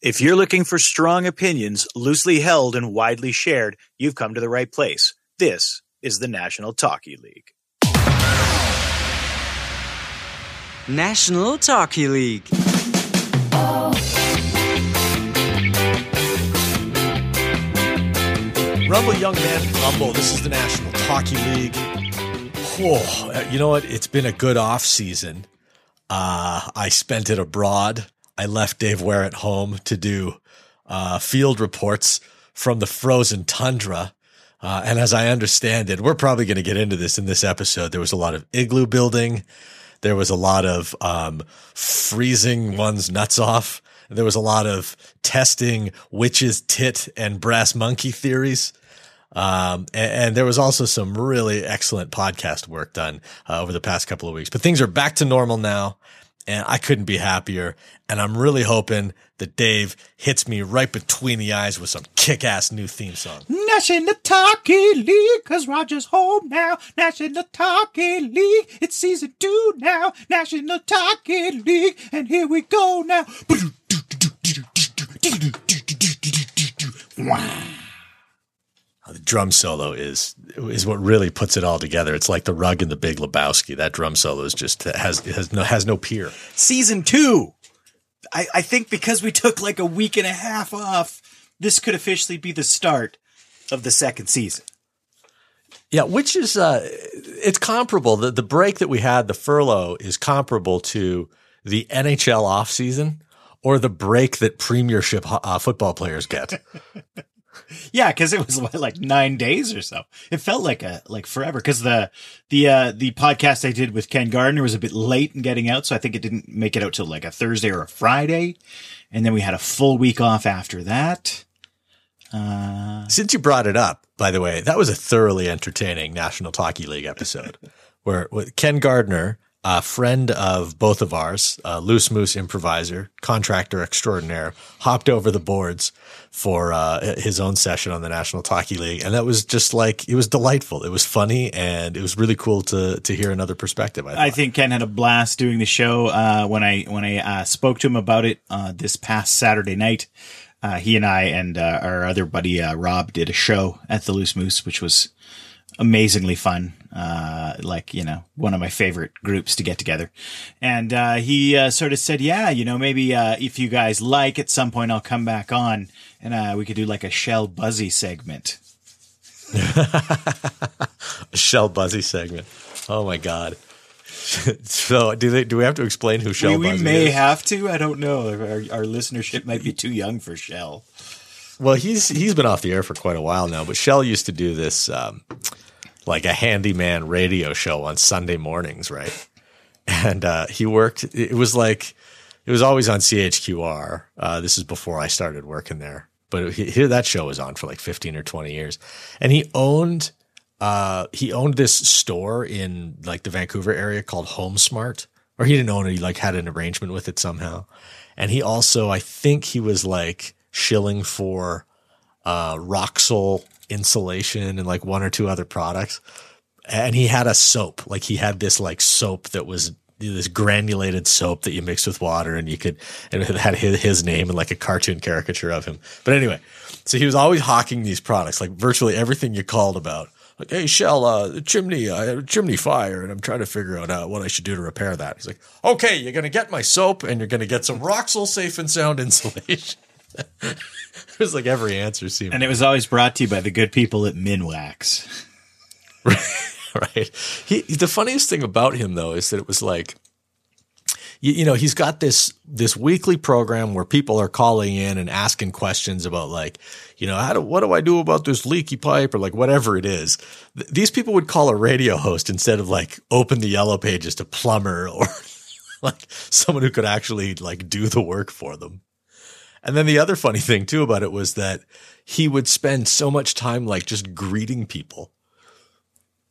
If you're looking for strong opinions, loosely held and widely shared, you've come to the right place. This is the National Talkie League. National Talkie League. Rumble, young man, rumble. This is the National Talkie League. Oh, you know what? It's been a good off season. I spent it abroad. I left Dave Ware at home to do field reports from the frozen tundra. And as I understand it, we're probably going to get into this in this episode. There was a lot of igloo building. There was a lot of freezing one's nuts off. There was a lot of testing witches, tit, and brass monkey theories. And there was also some really excellent podcast work done over the past couple of weeks. But things are back to normal now. And I couldn't be happier. And I'm really hoping that Dave hits me right between the eyes with some kick-ass new theme song. National Talkie League, because Roger's home now. National Talkie League, it's season 2 now. National Talkie League, and here we go now. The drum solo is what really puts it all together. It's like the rug in the Big Lebowski. That drum solo is just has no peer. Season 2. I think because we took like a week and a half off, this could officially be the start of the second season. Yeah, which is it's comparable. The break that we had, the furlough, is comparable to the NHL offseason or the break that Premiership football players get. Yeah, because it was like 9 days or so. It felt like forever. Because the podcast I did with Ken Gardner was a bit late in getting out, so I think it didn't make it out till like a Thursday or a Friday, and then we had a full week off after that. Since you brought it up, by the way, that was a thoroughly entertaining National Talkie League episode where Ken Gardner, a friend of both of ours, Loose Moose improviser, contractor extraordinaire, hopped over the boards for his own session on the National Talkie League. And that was just like, it was delightful. It was funny, and it was really cool to hear another perspective. I think Ken had a blast doing the show. When I spoke to him about it this past Saturday night, he and I and our other buddy Rob did a show at the Loose Moose, which was amazingly fun. One of my favorite groups to get together. And he sort of said, yeah, you know, maybe if you guys like, at some point I'll come back on and we could do like a Shell Buzzy segment. A Shell Buzzy segment. Oh, my God. So do we have to explain who Shell Buzzy is? We may have to. I don't know. Our listenership might be too young for Shell. Well, he's been off the air for quite a while now, but Shell used to do this like a handyman radio show on Sunday mornings, right? And he worked – it was always on CHQR. This is before I started working there. But that show was on for like 15 or 20 years. And he owned this store in like the Vancouver area called HomeSmart. Or he didn't own it. He like had an arrangement with it somehow. And he also – I think he was like shilling for Roxul – insulation and like one or two other products. And he had a soap. Like he had this like soap that was this granulated soap that you mix with water and it had his name and like a cartoon caricature of him. But anyway, so he was always hawking these products, like virtually everything you called about. Like, hey, Shell, the chimney, I have a chimney fire, and I'm trying to figure out what I should do to repair that. He's like, okay, you're going to get my soap and you're going to get some Roxul safe and sound insulation. It was like every answer seemed. And it was always brought to you by the good people at Minwax. Right. The funniest thing about him, though, is that it was like, you know, he's got this weekly program where people are calling in and asking questions about like, you know, what do I do about this leaky pipe or like whatever it is. These people would call a radio host instead of like open the yellow pages to plumber or like someone who could actually like do the work for them. And then the other funny thing too about it was that he would spend so much time like just greeting people.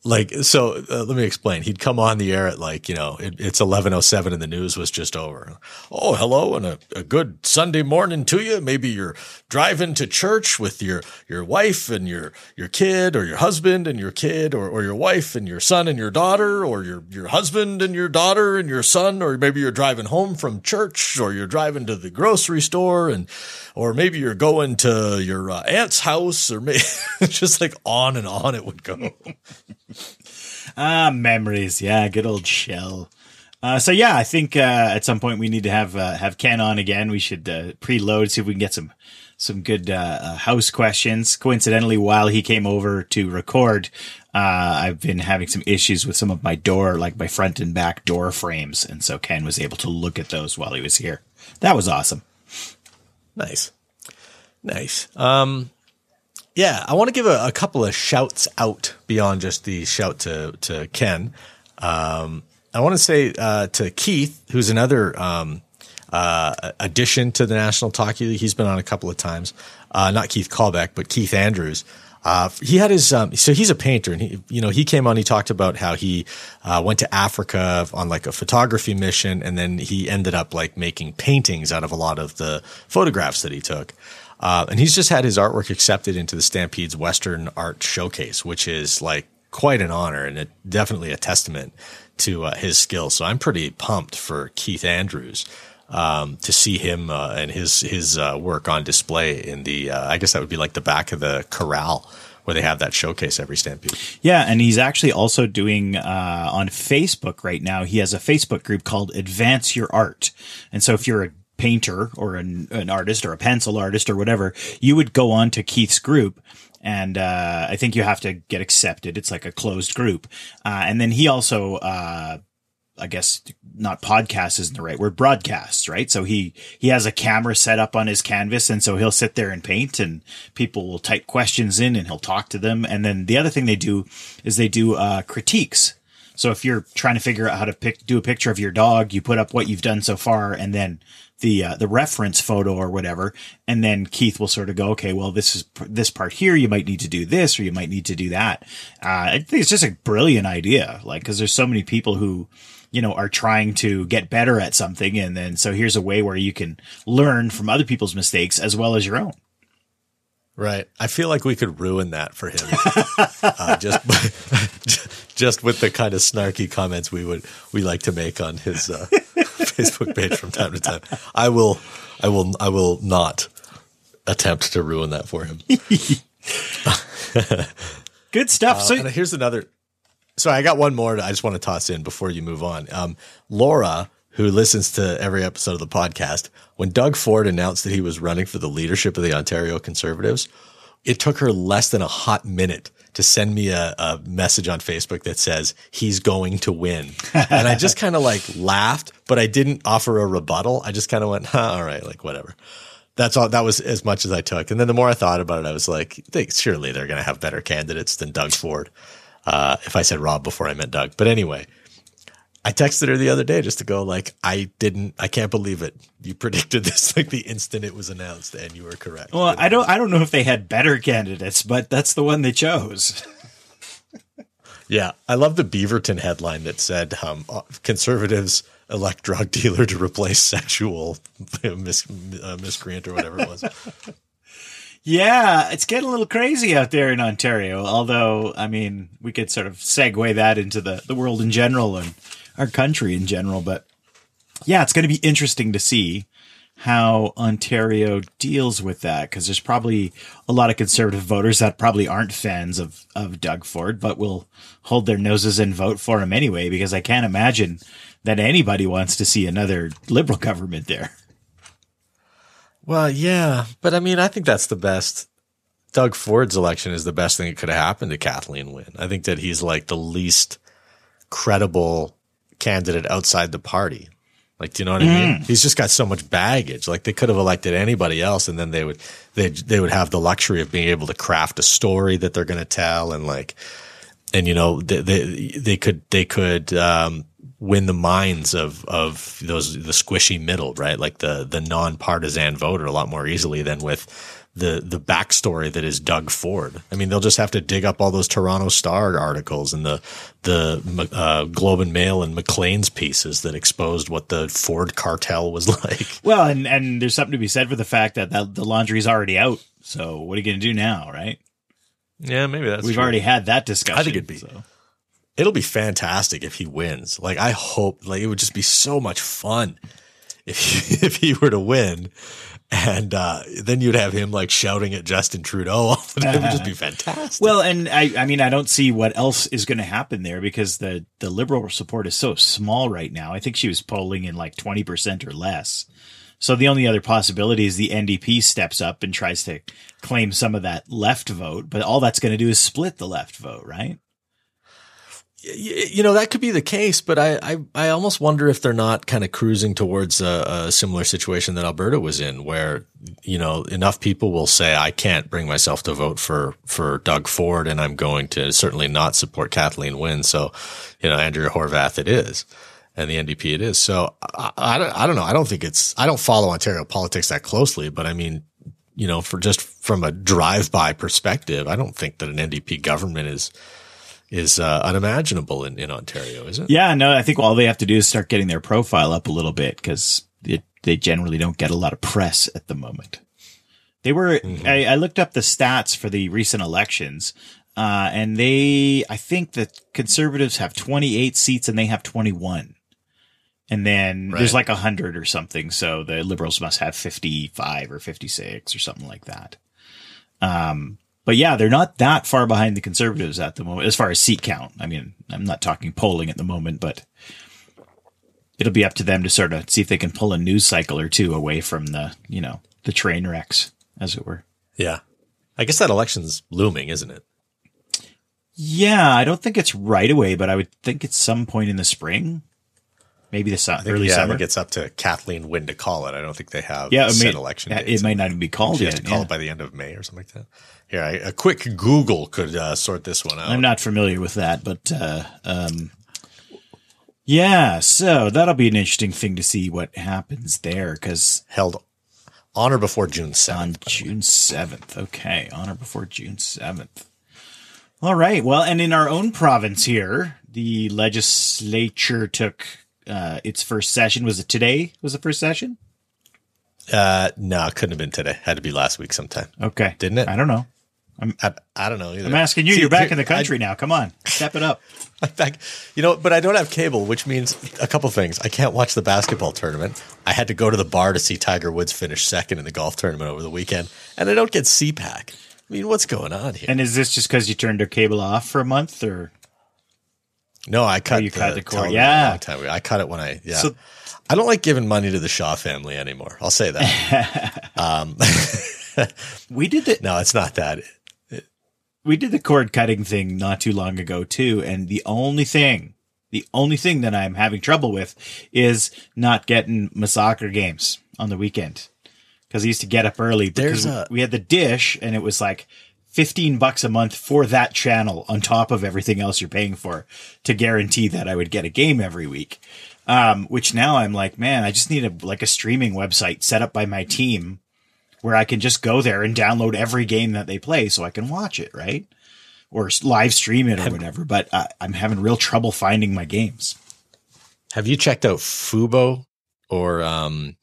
Like, so let me explain. He'd come on the air at like, you know, it's 11:07 and the news was just over. Oh, hello. And a good Sunday morning to you. Maybe you're driving to church with your wife and your kid, or your husband and your kid, or your wife and your son and your daughter, or your husband and your daughter and your son, or maybe you're driving home from church, or you're driving to the grocery store, and, or maybe you're going to your aunt's house, or maybe just like on and on it would go. Ah, memories. Yeah, good old Shell. So yeah, I think at some point we need to have Ken on again. We should preload, see if we can get some good house questions. Coincidentally, while he came over to record, I've been having some issues with some of my door, like my front and back door frames, and so Ken was able to look at those while he was here. That was awesome. Nice. Yeah, I want to give a couple of shouts out beyond just the shout to Ken. I want to say to Keith, who's another addition to the National Talkie League. He's been on a couple of times. Not Keith Colbeck, but Keith Andrews. He had his so he's a painter, and he came on. He talked about how he went to Africa on like a photography mission, and then he ended up like making paintings out of a lot of the photographs that he took. And he's just had his artwork accepted into the Stampede's Western Art Showcase, which is like quite an honor, and definitely a testament to his skill. So I'm pretty pumped for Keith Andrews to see him and his work on display in the I guess that would be like the back of the corral where they have that showcase every Stampede. Yeah, and he's actually also doing on Facebook right now. He has a Facebook group called Advance Your Art, and so if you're a painter or an artist or a pencil artist or whatever, you would go on to Keith's group, and I think you have to get accepted. It's like a closed group, and then he also I guess not podcast isn't the right word, broadcasts, right? So he has a camera set up on his canvas, and so he'll sit there and paint, and people will type questions in and he'll talk to them. And then the other thing they do is they do critiques. So if you're trying to figure out how to do a picture of your dog, you put up what you've done so far, and then the reference photo or whatever. And then Keith will sort of go, okay, well, this is this part here. You might need to do this, or you might need to do that. I think it's just a brilliant idea. Like, cause there's so many people who, you know, are trying to get better at something. And then, so here's a way where you can learn from other people's mistakes as well as your own. Right. I feel like we could ruin that for him. Just with the kind of snarky comments we like to make on his, Facebook page from time to time. I will not attempt to ruin that for him. Good stuff. So here's another. Sorry, I got one more I just want to toss in before you move on. Laura, who listens to every episode of the podcast, when Doug Ford announced that he was running for the leadership of the Ontario Conservatives, it took her less than a hot minute to send me a message on Facebook that says he's going to win. And I just kind of like laughed, but I didn't offer a rebuttal. I just kind of went, all right, like whatever. That's all. That was as much as I took. And then the more I thought about it, I was like, surely they're going to have better candidates than Doug Ford. If I said Rob before I meant Doug, but anyway, I texted her the other day just to go like, I can't believe it. You predicted this like the instant it was announced, and you were correct. Well, I don't know if they had better candidates, but that's the one they chose. Yeah. I love the Beaverton headline that said, conservatives elect drug dealer to replace sexual miscreant or whatever it was. Yeah, it's getting a little crazy out there in Ontario, although, I mean, we could sort of segue that into the world in general and our country in general. But yeah, it's going to be interesting to see how Ontario deals with that, because there's probably a lot of conservative voters that probably aren't fans of Doug Ford, but will hold their noses and vote for him anyway, because I can't imagine that anybody wants to see another Liberal government there. Well, yeah, but I mean, I think that's the best. Doug Ford's election is the best thing that could have happened to Kathleen Wynne. I think that he's like the least credible candidate outside the party. Like, do you know what I mean? He's just got so much baggage. Like, they could have elected anybody else, and then they would have the luxury of being able to craft a story that they're going to tell, and like, and you know, they could win the minds of those, the squishy middle, right? Like the nonpartisan voter a lot more easily than with the backstory that is Doug Ford. I mean, they'll just have to dig up all those Toronto Star articles and the Globe and Mail and Maclean's pieces that exposed what the Ford cartel was like. Well, and there's something to be said for the fact that the laundry's already out. So what are you going to do now, right? Yeah, maybe that's We've already had that discussion. I think it'd be It'll be fantastic if he wins. Like, I hope, like, it would just be so much fun if he were to win. And then you'd have him like shouting at Justin Trudeau all the time. It would just be fantastic. Well, and I mean, I don't see what else is going to happen there because the Liberal support is so small right now. I think she was polling in like 20% or less. So the only other possibility is the NDP steps up and tries to claim some of that left vote. But all that's going to do is split the left vote, right? You know, that could be the case, but I almost wonder if they're not kind of cruising towards a similar situation that Alberta was in, where, you know, enough people will say, I can't bring myself to vote for Doug Ford, and I'm going to certainly not support Kathleen Wynne. So, you know, Andrea Horvath it is, and the NDP it is. So I don't know. I don't think I don't follow Ontario politics that closely, but I mean, you know, for just from a drive-by perspective, I don't think that an NDP government is unimaginable in Ontario, is it? Yeah, no, I think all they have to do is start getting their profile up a little bit because they generally don't get a lot of press at the moment. They were I looked up the stats for the recent elections, and I think that Conservatives have 28 seats and they have 21. And then there's like 100 or something, so the Liberals must have 55 or 56 or something like that. But yeah, they're not that far behind the Conservatives at the moment, as far as seat count. I mean, I'm not talking polling at the moment, but it'll be up to them to sort of see if they can pull a news cycle or two away from the train wrecks, as it were. Yeah. I guess that election's looming, isn't it? Yeah, I don't think it's right away, but I would think it's some point in the spring. Maybe the early summer. Yeah, I think it's up to Kathleen Wynne to call it. I don't think they have set election dates. It might not even be called yet. She has to call it by the end of May or something like that. Yeah, a quick Google could sort this one out. I'm not familiar with that, but yeah. So that'll be an interesting thing to see what happens there, because held on or before June 7th. On June 7th. Okay, on or before June 7th. All right. Well, and in our own province here, the legislature took – its first session was the first session? No, it couldn't have been today. It had to be last week sometime. Okay. Didn't it? I don't know. I don't know either. I'm asking you. You're back in the country now. Come on. Step it up. I'm back. You know, but I don't have cable, which means a couple things. I can't watch the basketball tournament. I had to go to the bar to see Tiger Woods finish second in the golf tournament over the weekend, and I don't get CPAC. I mean, what's going on here? And is this just because you turned your cable off for a month, or? No, I cut the cord. Yeah. I cut it when so, I don't like giving money to the Shaw family anymore. I'll say that. We did it. No, it's not that. We did the cord cutting thing not too long ago too. And the only thing that I'm having trouble with is not getting my soccer games on the weekend. Cause I used to get up early because we had the dish and it was like, $15 a month for that channel on top of everything else you're paying for to guarantee that I would get a game every week. Which now I'm like, man, I just need a streaming website set up by my team where I can just go there and download every game that they play so I can watch it. Right. Or live stream it or whatever. But I'm having real trouble finding my games. Have you checked out Fubo or, DAZN,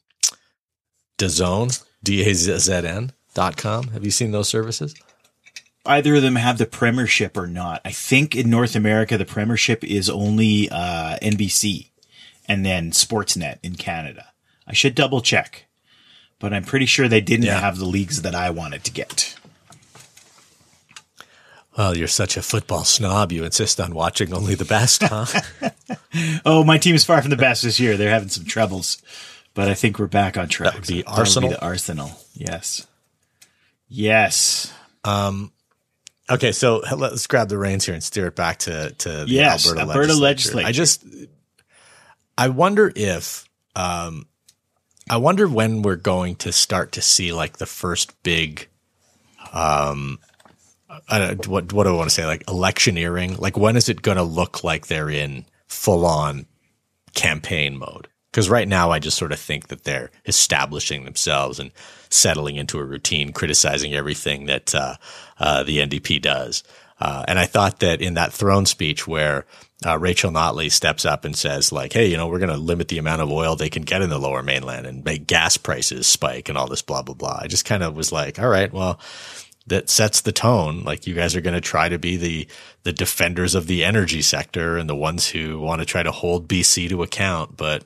DAZN.com? Have you seen those services? Either of them have the Premiership or not. I think in North America, the Premiership is only NBC and then Sportsnet in Canada. I should double check, but I'm pretty sure they didn't have the leagues that I wanted to get. Well, you're such a football snob. You insist on watching only the best, huh? Oh, my team is far from the best this year. They're having some troubles, but I think we're back on track. That would be Arsenal. That would be the Arsenal. Yes. Yes. Okay, so let's grab the reins here and steer it back to the Alberta legislature. I wonder if, I wonder when we're going to start to see like the first big, what do I want to say, like electioneering? Like when is it going to look like they're in full on campaign mode. Because right now, I just sort of think that they're establishing themselves and settling into a routine, criticizing everything that the NDP does. And I thought that in that throne speech where Rachel Notley steps up and says, like, hey, you know, we're going to limit the amount of oil they can get in the lower mainland and make gas prices spike and all this blah, blah, blah. I just kind of was like, all right, well, that sets the tone. Like, you guys are going to try to be the defenders of the energy sector and the ones who want to try to hold BC to account. But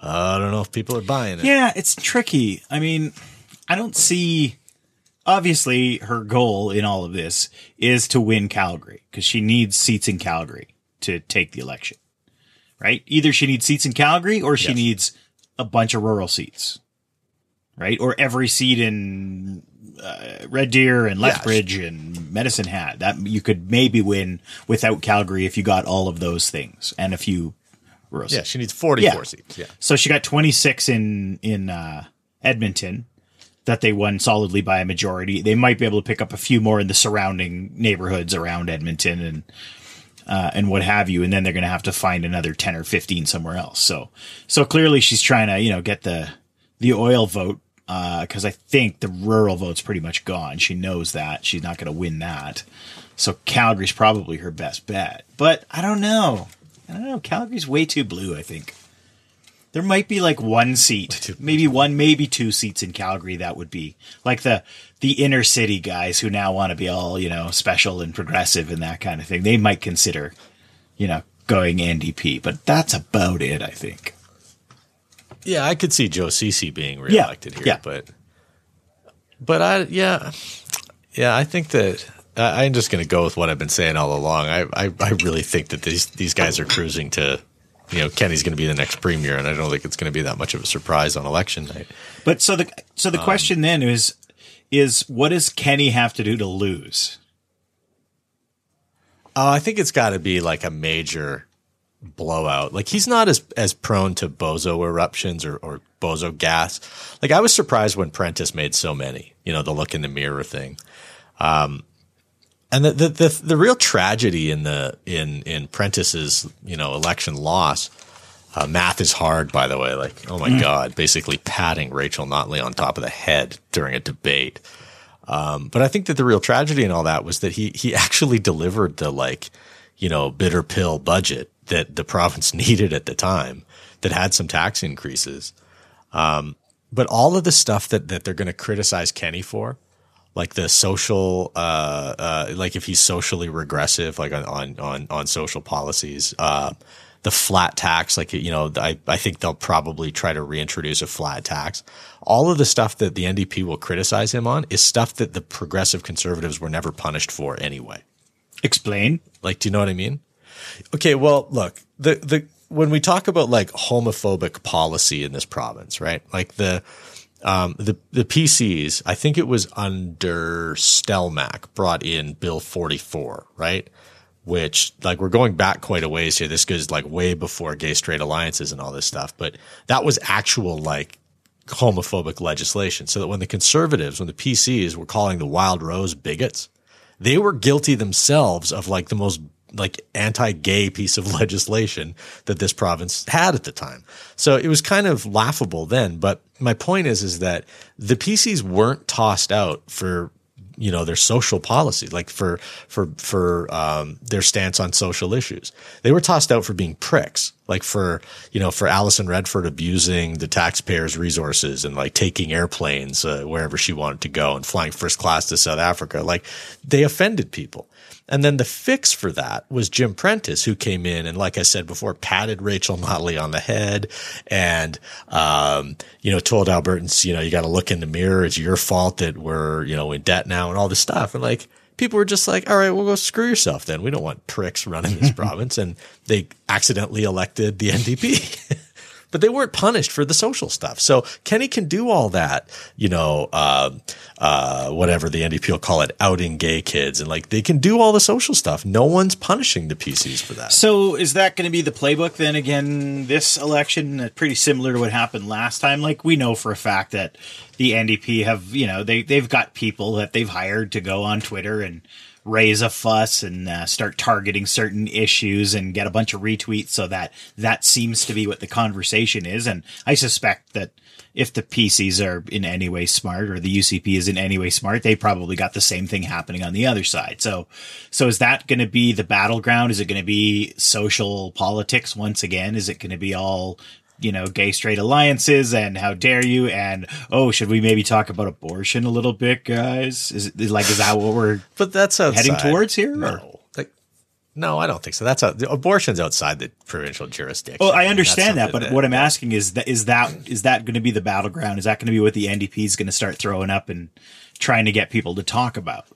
I don't know if people are buying it. Yeah, it's tricky. I mean, I don't see – obviously her goal in all of this is to win Calgary because she needs seats in Calgary to take the election, right? Either she needs seats in Calgary or she needs a bunch of rural seats, right? Or every seat in Red Deer and Lethbridge and Medicine Hat. That you could maybe win without Calgary if you got all of those things and a few rural seats. Yeah, she needs 44 seats. Yeah. So she got 26 in Edmonton that they won solidly by a majority. They might be able to pick up a few more in the surrounding neighborhoods around Edmonton and what have you. And then they're going to have to find another 10 or 15 somewhere else. So clearly she's trying to, you know, get the oil vote. Cause I think the rural vote's pretty much gone. She knows that she's not going to win that. So Calgary's probably her best bet, but I don't know. Calgary's way too blue. I think there might be like one seat, maybe one, maybe two seats in Calgary. That would be like the inner city guys who now want to be all, you know, special and progressive and that kind of thing. They might consider, you know, going NDP, but that's about it, I think. Yeah, I could see Joe Cece being reelected here, but I think that I'm just going to go with what I've been saying all along. I really think that these guys are cruising to, you know, Kenny's going to be the next premier, and I don't think it's going to be that much of a surprise on election night. But so the question then is what does Kenny have to do to lose? I think it's got to be like a major blowout. Like, he's not as prone to bozo eruptions or bozo gas. Like, I was surprised when Prentice made so many, you know, the look in the mirror thing. And the real tragedy in Prentice's, you know, election loss, math is hard, by the way, like, oh my God, basically patting Rachel Notley on top of the head during a debate. But I think that the real tragedy in all that was that he actually delivered the, like, you know, bitter pill budget that the province needed at the time, that had some tax increases. But all of the stuff that they're going to criticize Kenny for, like the social, like if he's socially regressive, like on social policies, the flat tax, like, you know, I think they'll probably try to reintroduce a flat tax. All of the stuff that the NDP will criticize him on is stuff that the progressive conservatives were never punished for anyway. Explain. Like, do you know what I mean? Okay, well, look, the when we talk about like homophobic policy in this province, right? Like the PCs, I think it was under Stelmach, brought in Bill 44, right? Which, like, we're going back quite a ways here. This goes like way before gay straight alliances and all this stuff, but that was actual like homophobic legislation. So that when the conservatives, when the PCs were calling the Wild Rose bigots, they were guilty themselves of like the most like anti-gay piece of legislation that this province had at the time. So it was kind of laughable then. But my point is that the PCs weren't tossed out for, you know, their social policy, like for their stance on social issues. They were tossed out for being pricks, like for, you know, for Alison Redford abusing the taxpayers' resources and like taking airplanes wherever she wanted to go and flying first class to South Africa. Like, they offended people. And then the fix for that was Jim Prentice, who came in and, like I said before, patted Rachel Notley on the head and, you know, told Albertans, you know, you got to look in the mirror. It's your fault that we're, you know, in debt now and all this stuff. And like, people were just like, all right, well, go screw yourself then. We don't want pricks running this province. And they accidentally elected the NDP. But they weren't punished for the social stuff. So Kenny can do all that, you know, whatever the NDP will call it, outing gay kids. And like, they can do all the social stuff. No one's punishing the PCs for that. So is that going to be the playbook then again this election? Pretty similar to what happened last time. Like, we know for a fact that the NDP have, you know, they've got people that they've hired to go on Twitter and raise a fuss and start targeting certain issues and get a bunch of retweets. So that seems to be what the conversation is. And I suspect that if the PCs are in any way smart, or the UCP is in any way smart, they probably got the same thing happening on the other side. So is that going to be the battleground? Is it going to be social politics once again? Is it going to be all, gay straight alliances and how dare you? And, oh, should we maybe talk about abortion a little bit, guys? Is that what we're but that's outside. Heading towards here? No. Or? No, I don't think so. That's the abortion's outside the provincial jurisdiction. Well, I understand that, but what I'm asking is that going to be the battleground? Is that going to be what the NDP is going to start throwing up and trying to get people to talk about?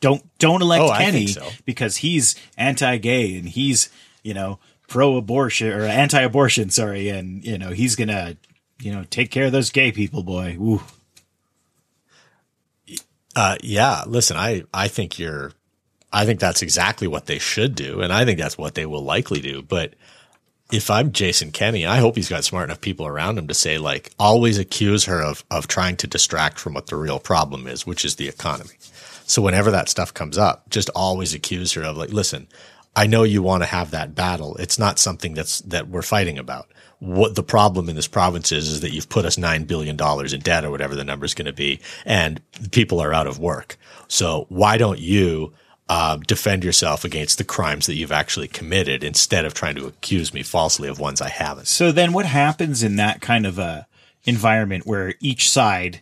Don't elect Kenny because he's anti-gay and he's, pro-abortion or anti-abortion, sorry, and he's going to, take care of those gay people, boy. Ooh. Yeah, listen, I think that's exactly what they should do, and I think that's what they will likely do. But if I'm Jason Kenney, I hope he's got smart enough people around him to say, always accuse her of trying to distract from what the real problem is, which is the economy. So whenever that stuff comes up, just always accuse her of, listen, I know you want to have that battle. It's not something that we're fighting about. What the problem in this province is that you've put us $9 billion in debt or whatever the number is going to be, and people are out of work. So why don't you – defend yourself against the crimes that you've actually committed instead of trying to accuse me falsely of ones I haven't. So then what happens in that kind of a environment where each side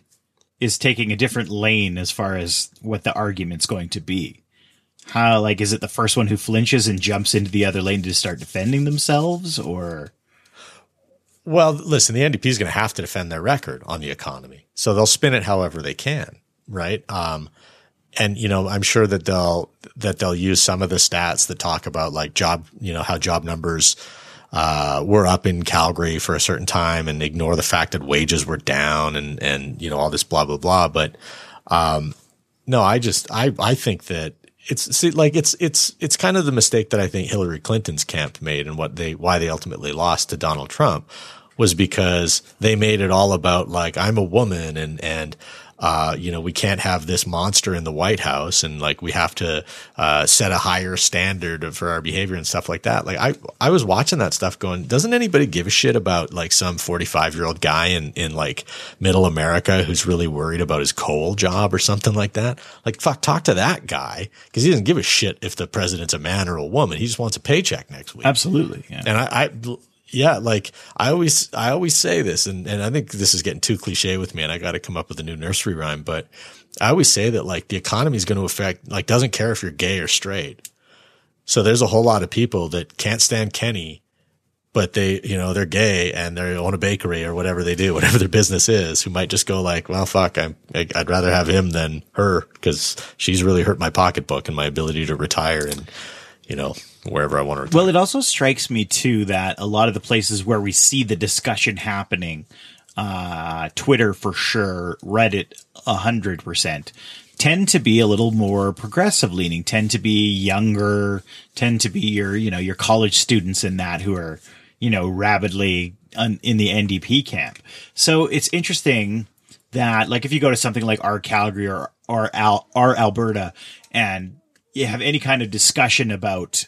is taking a different lane as far as what the argument's going to be? How, is it the first one who flinches and jumps into the other lane to start defending themselves, or? Well, listen, the NDP is going to have to defend their record on the economy. So they'll spin it however they can, right? And, I'm sure that they'll use some of the stats that talk about job, how job numbers, were up in Calgary for a certain time, and ignore the fact that wages were down and, all this blah, blah, blah. But, no, I think that it's kind of the mistake that I think Hillary Clinton's camp made, and why they ultimately lost to Donald Trump was because they made it all about I'm a woman and we can't have this monster in the White House, and we have to set a higher standard for our behavior and stuff like that. I was watching that stuff going, doesn't anybody give a shit about some 45-year-old guy in middle America who's really worried about his coal job or something like that? Fuck, talk to that guy, because he doesn't give a shit if the president's a man or a woman. He just wants a paycheck next week. Absolutely. Yeah. And yeah, I always say this, and I think this is getting too cliche with me, and I got to come up with a new nursery rhyme, but I always say that the economy is going to affect, doesn't care if you're gay or straight. So there's a whole lot of people that can't stand Kenny, but they, they're gay and they own a bakery or whatever they do, whatever their business is, who might just go well, fuck, I'd rather have him than her because she's really hurt my pocketbook and my ability to retire and, wherever I want to retire. Well, it also strikes me, too, that a lot of the places where we see the discussion happening, Twitter for sure, Reddit 100%, tend to be a little more progressive leaning, tend to be younger, tend to be your college students in that who are, rabidly in the NDP camp. So it's interesting that, if you go to something like Our Calgary or Our Alberta and you have any kind of discussion about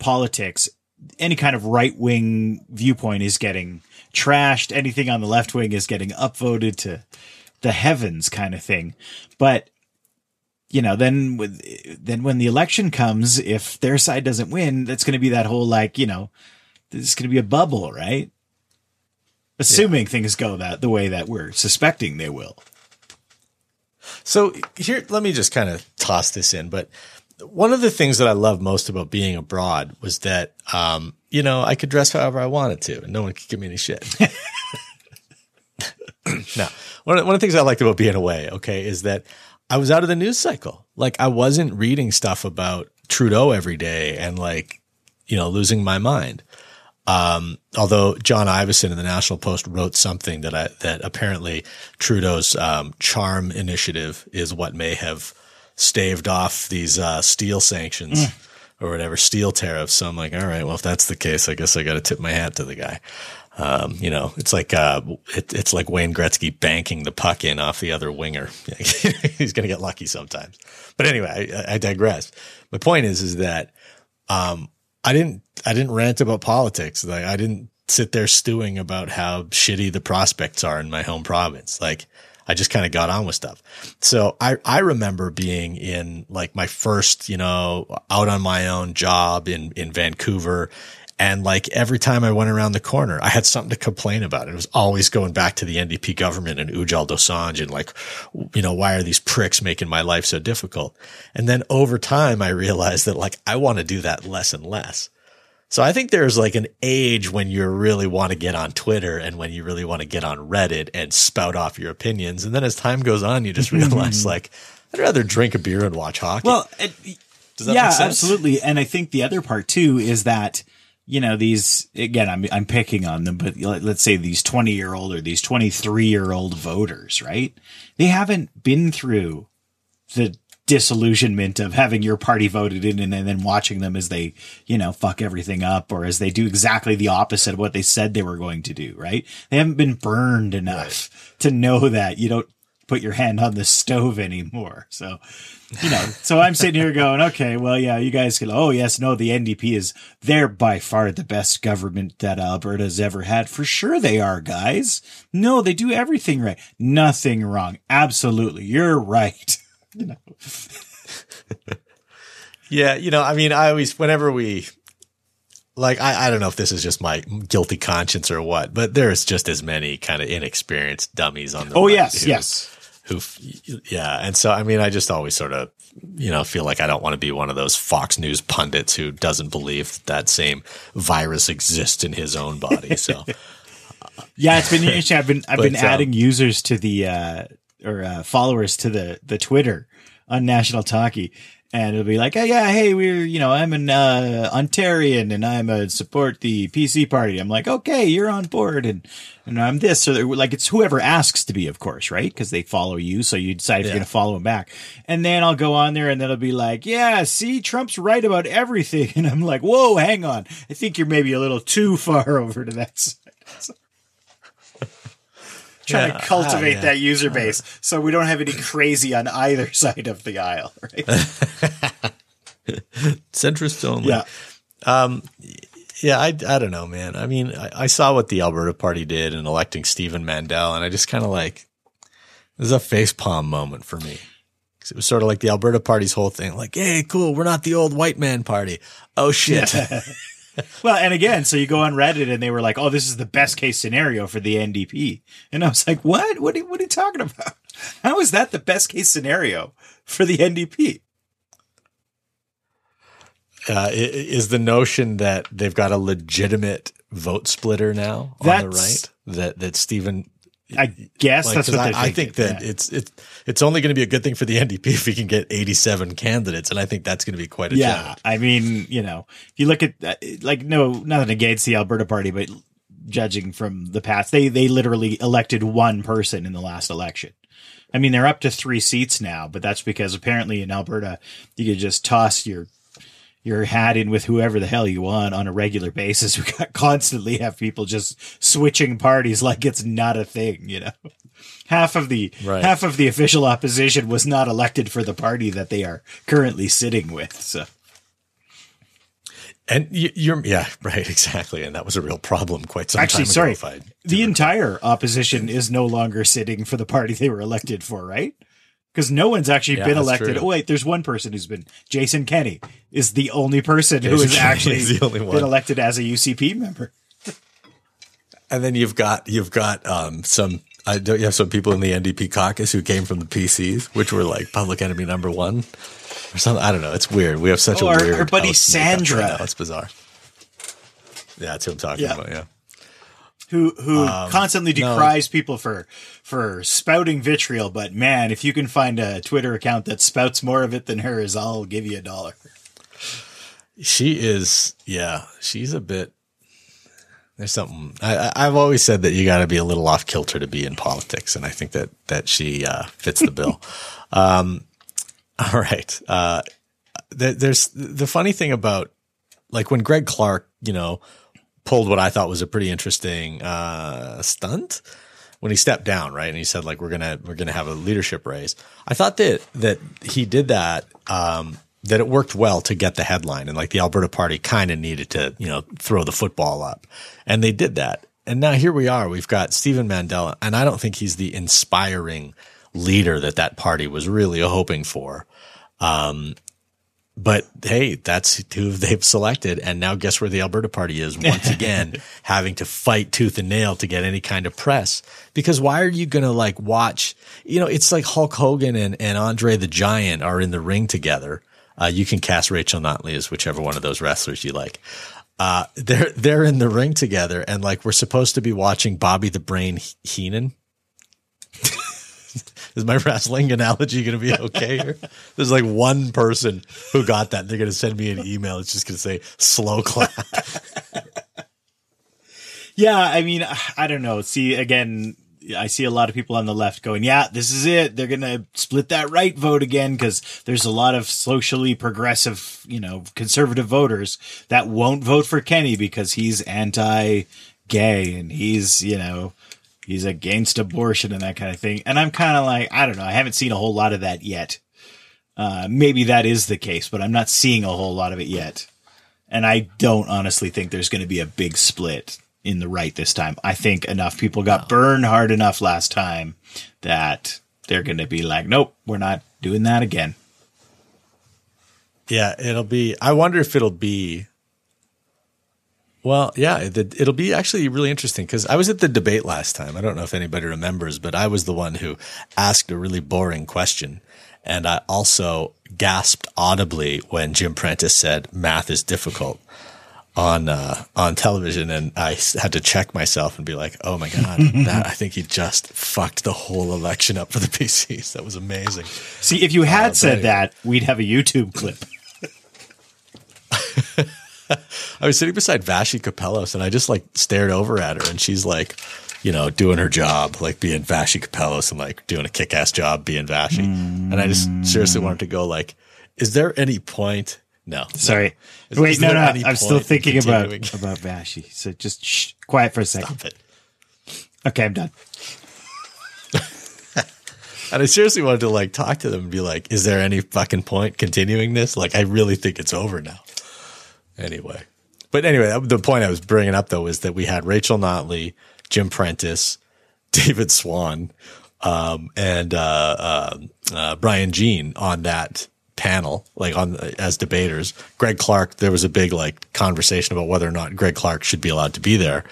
politics, any kind of right-wing viewpoint is getting trashed. Anything on the left wing is getting upvoted to the heavens kind of thing. But, then when the election comes, if their side doesn't win, that's going to be that whole, it's going to be a bubble, right? Assuming things go the way that we're suspecting they will. So here, let me just kind of toss this in. But one of the things that I love most about being abroad was that, I could dress however I wanted to and no one could give me any shit. Now, one of the things I liked about being away, is that I was out of the news cycle. I wasn't reading stuff about Trudeau every day and losing my mind. Although John Iveson in the National Post wrote something that apparently Trudeau's charm initiative is what may have staved off these steel sanctions or whatever, steel tariffs. So I'm all right, well, if that's the case, I guess I got to tip my hat to the guy. You know, it's like Wayne Gretzky banking the puck in off the other winger. He's going to get lucky sometimes. But anyway, I digress. My point is that, I didn't rant about politics. Like, I didn't sit there stewing about how shitty the prospects are in my home province. Like, I just kind of got on with stuff. So I remember being in like my first, you know, out on my own job in Vancouver. And like every time I went around the corner, I had something to complain about. It was always going back to the NDP government and Ujjal Dosanjh and like, you know, why are these pricks making my life so difficult? And then over time, I realized that like I want to do that less and less. So I think there's like an age when you really want to get on Twitter and when you really want to get on Reddit and spout off your opinions. And then as time goes on, you just realize like, I'd rather drink a beer and watch hockey. Well, does that make sense? Absolutely. And I think the other part too is that, you know, these, again, I'm picking on them, but let's say these 20-year-old or these 23-year-old voters, right? They haven't been through the disillusionment of having your party voted in and then watching them as they, you know, fuck everything up or as they do exactly the opposite of what they said they were going to do, right? They haven't been burned enough to know that you don't put your hand on the stove anymore. So, you know, so I'm sitting here going, okay, well, yeah, you guys can, oh yes, no, the NDP is, they're by far the best government that Alberta's ever had. For sure they are, guys. No, they do everything right. Nothing wrong. Absolutely. You're right. You know. Yeah. You know, I mean, I always, whenever we, like, I don't know if this is just my guilty conscience or what, but there's just as many kind of inexperienced dummies on the left. Oh, yes, And so, I mean, I just always sort of, you know, feel like I don't want to be one of those Fox News pundits who doesn't believe that same virus exists in his own body. So, yeah, it's been interesting. I've been adding users to the, followers to the Twitter on National Talkie. And it'll be like, oh, yeah, hey, we're, you know, I'm an Ontarian and I'm a support the PC party. I'm like, okay, you're on board and I'm this. So like it's whoever asks to be, of course, right? Because they follow you. So you decide if you're going to follow them back. And then I'll go on there and then it'll be like, yeah, see, Trump's right about everything. And I'm like, whoa, hang on. I think you're maybe a little too far over to that side. So trying to cultivate that user base so we don't have any crazy on either side of the aisle, right? Centrist only. Yeah. I don't know, man. I mean, I saw what the Alberta Party did in electing Stephen Mandel, and I just kind of like, this is a facepalm moment for me. Because it was sort of like the Alberta Party's whole thing, like, hey, cool, we're not the old white man party. Oh, shit. Well, and again, so you go on Reddit and they were like, oh, this is the best case scenario for the NDP. And I was like, what? What are you talking about? How is that the best case scenario for the NDP? Is the notion that they've got a legitimate vote splitter now on the right? That Stephen... I guess that's what I think that it's only going to be a good thing for the NDP if we can get 87 candidates, and I think that's going to be quite a challenge. I mean, you know, if you look at nothing against the Alberta Party, but judging from the past, they literally elected one person in the last election. I mean, they're up to 3 seats now, but that's because apparently in Alberta you could just toss your hat in with whoever the hell you want on a regular basis. We constantly have people just switching parties like it's not a thing, you know. Half of the official opposition was not elected for the party that they are currently sitting with. So, and exactly, and that was a real problem quite some time ago. Sorry, the entire opposition is no longer sitting for the party they were elected for, right? Because no one's actually been elected. True. Oh, wait, there's one person who's been. Jason Kenney is the only person who has actually been elected as a UCP member. And then you've got you have some people in the NDP caucus who came from the PCs, which were like public enemy number one or something. I don't know. It's weird. We have such a weird. Our buddy Sandra. Right now. It's bizarre. Yeah, that's who I'm talking about. Yeah. Who constantly decries people for spouting vitriol, but man, if you can find a Twitter account that spouts more of it than hers, I'll give you $1. She is, she's a bit. There's something I've always said that you got to be a little off kilter to be in politics, and I think that she fits the bill. All right, there's the funny thing about like when Greg Clark, you know, pulled what I thought was a pretty interesting stunt when he stepped down, right? And he said, like, we're gonna have a leadership race. I thought that he did that, that it worked well to get the headline, and like the Alberta Party kind of needed to, you know, throw the football up, and they did that. And now here we are. We've got Stephen Mandel, and I don't think he's the inspiring leader that party was really hoping for. But hey, that's who they've selected. And now guess where the Alberta Party is once again, having to fight tooth and nail to get any kind of press, because why are you going to like watch, you know, it's like Hulk Hogan and Andre the Giant are in the ring together. You can cast Rachel Notley as whichever one of those wrestlers you like. They're in the ring together. And like, we're supposed to be watching Bobby the Brain Heenan. Is my wrestling analogy going to be okay here? There's like one person who got that. They're going to send me an email. It's just going to say slow clap. Yeah, I mean, I don't know. See, again, I see a lot of people on the left going, yeah, this is it. They're going to split that right vote again because there's a lot of socially progressive, you know, conservative voters that won't vote for Kenny because he's anti-gay and he's, you know, he's against abortion and that kind of thing. And I'm kind of like, I don't know. I haven't seen a whole lot of that yet. Maybe that is the case, but I'm not seeing a whole lot of it yet. And I don't honestly think there's going to be a big split in the right this time. I think enough people got burned hard enough last time that they're going to be like, nope, we're not doing that again. Yeah, it'll be – I wonder if it'll be – well, yeah, it'll be actually really interesting because I was at the debate last time. I don't know if anybody remembers, but I was the one who asked a really boring question. And I also gasped audibly when Jim Prentice said math is difficult on television. And I had to check myself and be like, oh, my God, I think he just fucked the whole election up for the PCs. That was amazing. See, if you had said that, we'd have a YouTube clip. I was sitting beside Vassy Kapelos and I just like stared over at her and she's like, you know, doing her job, like being Vassy Kapelos and like doing a kick-ass job being Vassy. And I just seriously wanted to go like, is there any point? No. Sorry. No. Wait, no, I'm still thinking about Vassy. So just shh, quiet for a second. Stop it. Okay, I'm done. And I seriously wanted to like talk to them and be like, is there any fucking point continuing this? Like, I really think it's over now. Anyway, the point I was bringing up though is that we had Rachel Notley, Jim Prentice, David Swann, and Brian Jean on that panel, like as debaters. Greg Clark, there was a big like conversation about whether or not Greg Clark should be allowed to be there,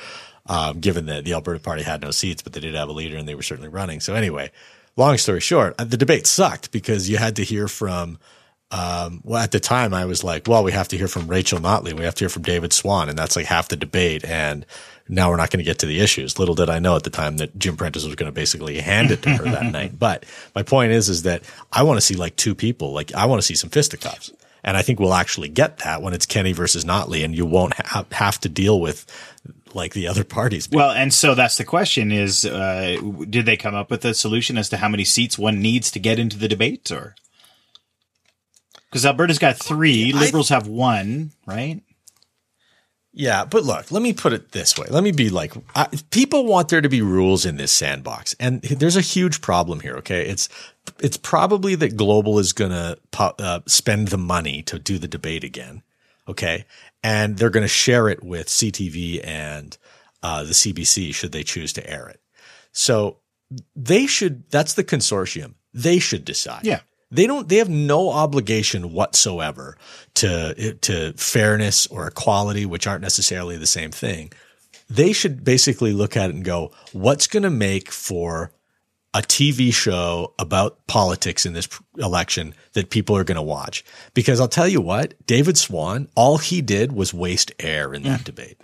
given that the Alberta Party had no seats, but they did have a leader and they were certainly running. So anyway, long story short, the debate sucked because you had to hear from. Well, at the time I was like, well, we have to hear from Rachel Notley. We have to hear from David Swann. And that's like half the debate. And now we're not going to get to the issues. Little did I know at the time that Jim Prentice was going to basically hand it to her that night. But my point is that I want to see like two people, like I want to see some fisticuffs. And I think we'll actually get that when it's Kenny versus Notley and you won't have to deal with like the other parties. Well, and so that's the question is, did they come up with a solution as to how many seats one needs to get into the debate or? Because Alberta's got 3, Liberals have 1, right? Yeah, but look, let me put it this way. Let me be like, people want there to be rules in this sandbox, and there's a huge problem here, okay? It's probably that Global is going to spend the money to do the debate again, okay? And they're going to share it with CTV and the CBC should they choose to air it. So they should – that's the consortium. They should decide. Yeah. They have no obligation whatsoever to fairness or equality, which aren't necessarily the same thing. They should basically look at it and go, what's going to make for a TV show about politics in this election that people are going to watch? Because I'll tell you what, David Swann, all he did was waste air in that debate.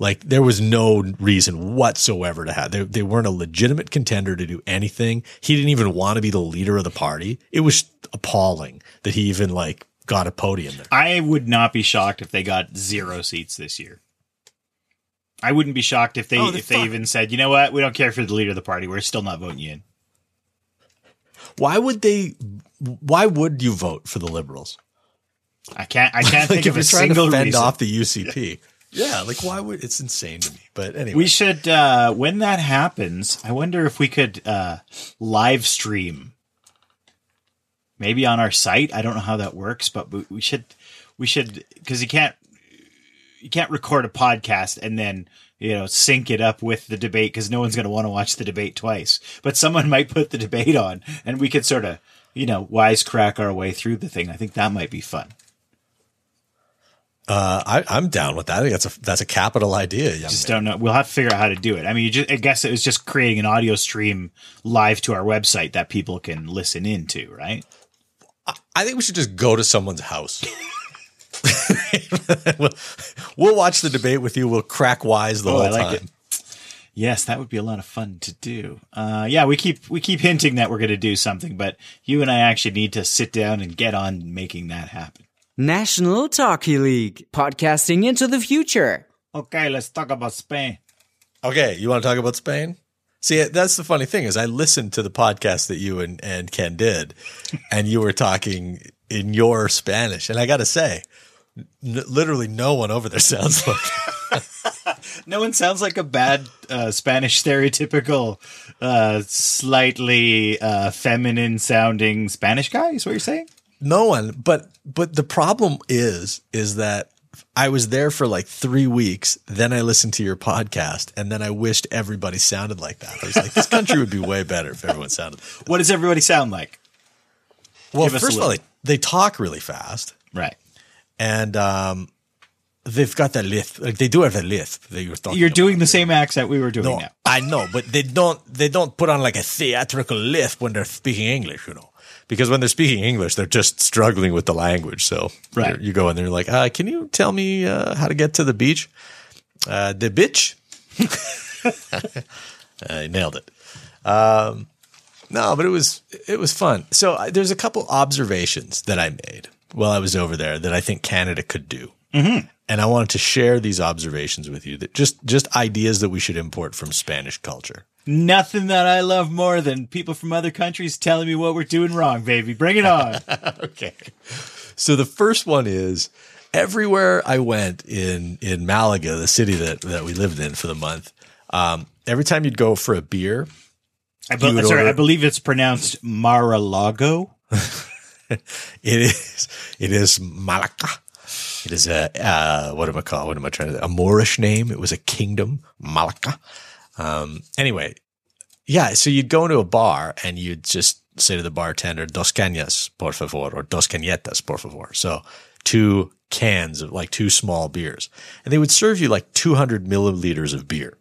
Like there was no reason whatsoever to have, they weren't a legitimate contender to do anything. He didn't even want to be the leader of the party. It was appalling that he even like got a podium there. I would not be shocked if they got 0 seats this year. I wouldn't be shocked if they even said, you know what, we don't care if you're the leader of the party. We're still not voting you in. Why would you vote for the Liberals? I can't like think of a single reason. If you're trying to fend off the UCP. Yeah, like why would it's insane to me. But anyway, we should when that happens, I wonder if we could live stream, maybe on our site. I don't know how that works, but we should because you can't record a podcast and then, you know, sync it up with the debate because no one's going to want to watch the debate twice. But someone might put the debate on, and we could sort of, you know, wisecrack our way through the thing. I think that might be fun. I'm down with that. I think that's a capital idea. Just don't know. We'll have to figure out how to do it. I mean, I guess it was just creating an audio stream live to our website that people can listen into, right? I think we should just go to someone's house. We'll watch the debate with you. We'll crack wise the whole time. Yes, that would be a lot of fun to do. Yeah, we keep hinting that we're going to do something, but you and I actually need to sit down and get on making that happen. National Talkie League, podcasting into the future. Okay, let's talk about Spain. Okay, you want to talk about Spain? See, that's the funny thing is I listened to the podcast that you and Ken did, and you were talking in your Spanish, and I got to say, literally no one over there sounds like no one sounds like a bad Spanish stereotypical slightly feminine sounding Spanish guy is what you're saying? No one. But the problem is that I was there for like 3 weeks, then I listened to your podcast, and then I wished everybody sounded like that. I was like, this country would be way better if everyone sounded like that. What does everybody sound like? Well, first of all, they talk really fast. Right. And they've got that lisp. Like they do have a lisp that you're talking. You're doing the same accent we were doing now. I know, but they don't put on like a theatrical lisp when they're speaking English, you know. Because when they're speaking English, they're just struggling with the language. So right. You go in there like, can you tell me how to get to the beach? The bitch? I nailed it. No, but it was fun. So there's a couple observations that I made while I was over there that I think Canada could do. Mm-hmm. And I wanted to share these observations with you, that just ideas that we should import from Spanish culture. Nothing that I love more than people from other countries telling me what we're doing wrong, baby. Bring it on. Okay. So the first one is everywhere I went in Malaga, the city that we lived in for the month, every time you'd go for a beer. I believe it's pronounced Mar-a-Lago. It is Malaga. It is a Moorish name. It was a kingdom, Malaga. Anyway, yeah. So you'd go into a bar and you'd just say to the bartender, "Dos cañas, por favor," or "Dos cañetas, por favor." So 2 cans of like 2 small beers, and they would serve you like 200 milliliters of beer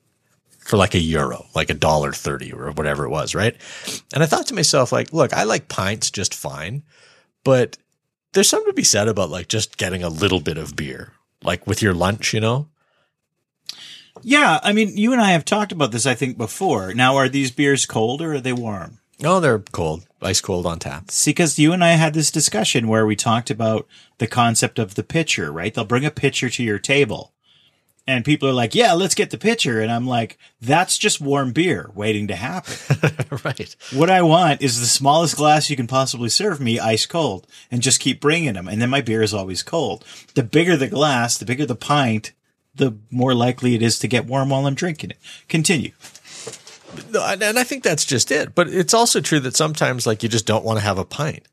for like €1, like $1.30 or whatever it was, right? And I thought to myself, like, look, I like pints just fine, but there's something to be said about like just getting a little bit of beer, like with your lunch, you know? Yeah. I mean, you and I have talked about this, I think, before. Now, are these beers cold or are they warm? No, they're cold, ice cold on tap. See, because you and I had this discussion where we talked about the concept of the pitcher, right? They'll bring a pitcher to your table. And people are like, yeah, let's get the pitcher. And I'm like, that's just warm beer waiting to happen. Right. What I want is the smallest glass you can possibly serve me, ice cold, and just keep bringing them. And then my beer is always cold. The bigger the glass, the bigger the pint, the more likely it is to get warm while I'm drinking it. Continue. And I think that's just it. But it's also true that sometimes, like, you just don't want to have a pint.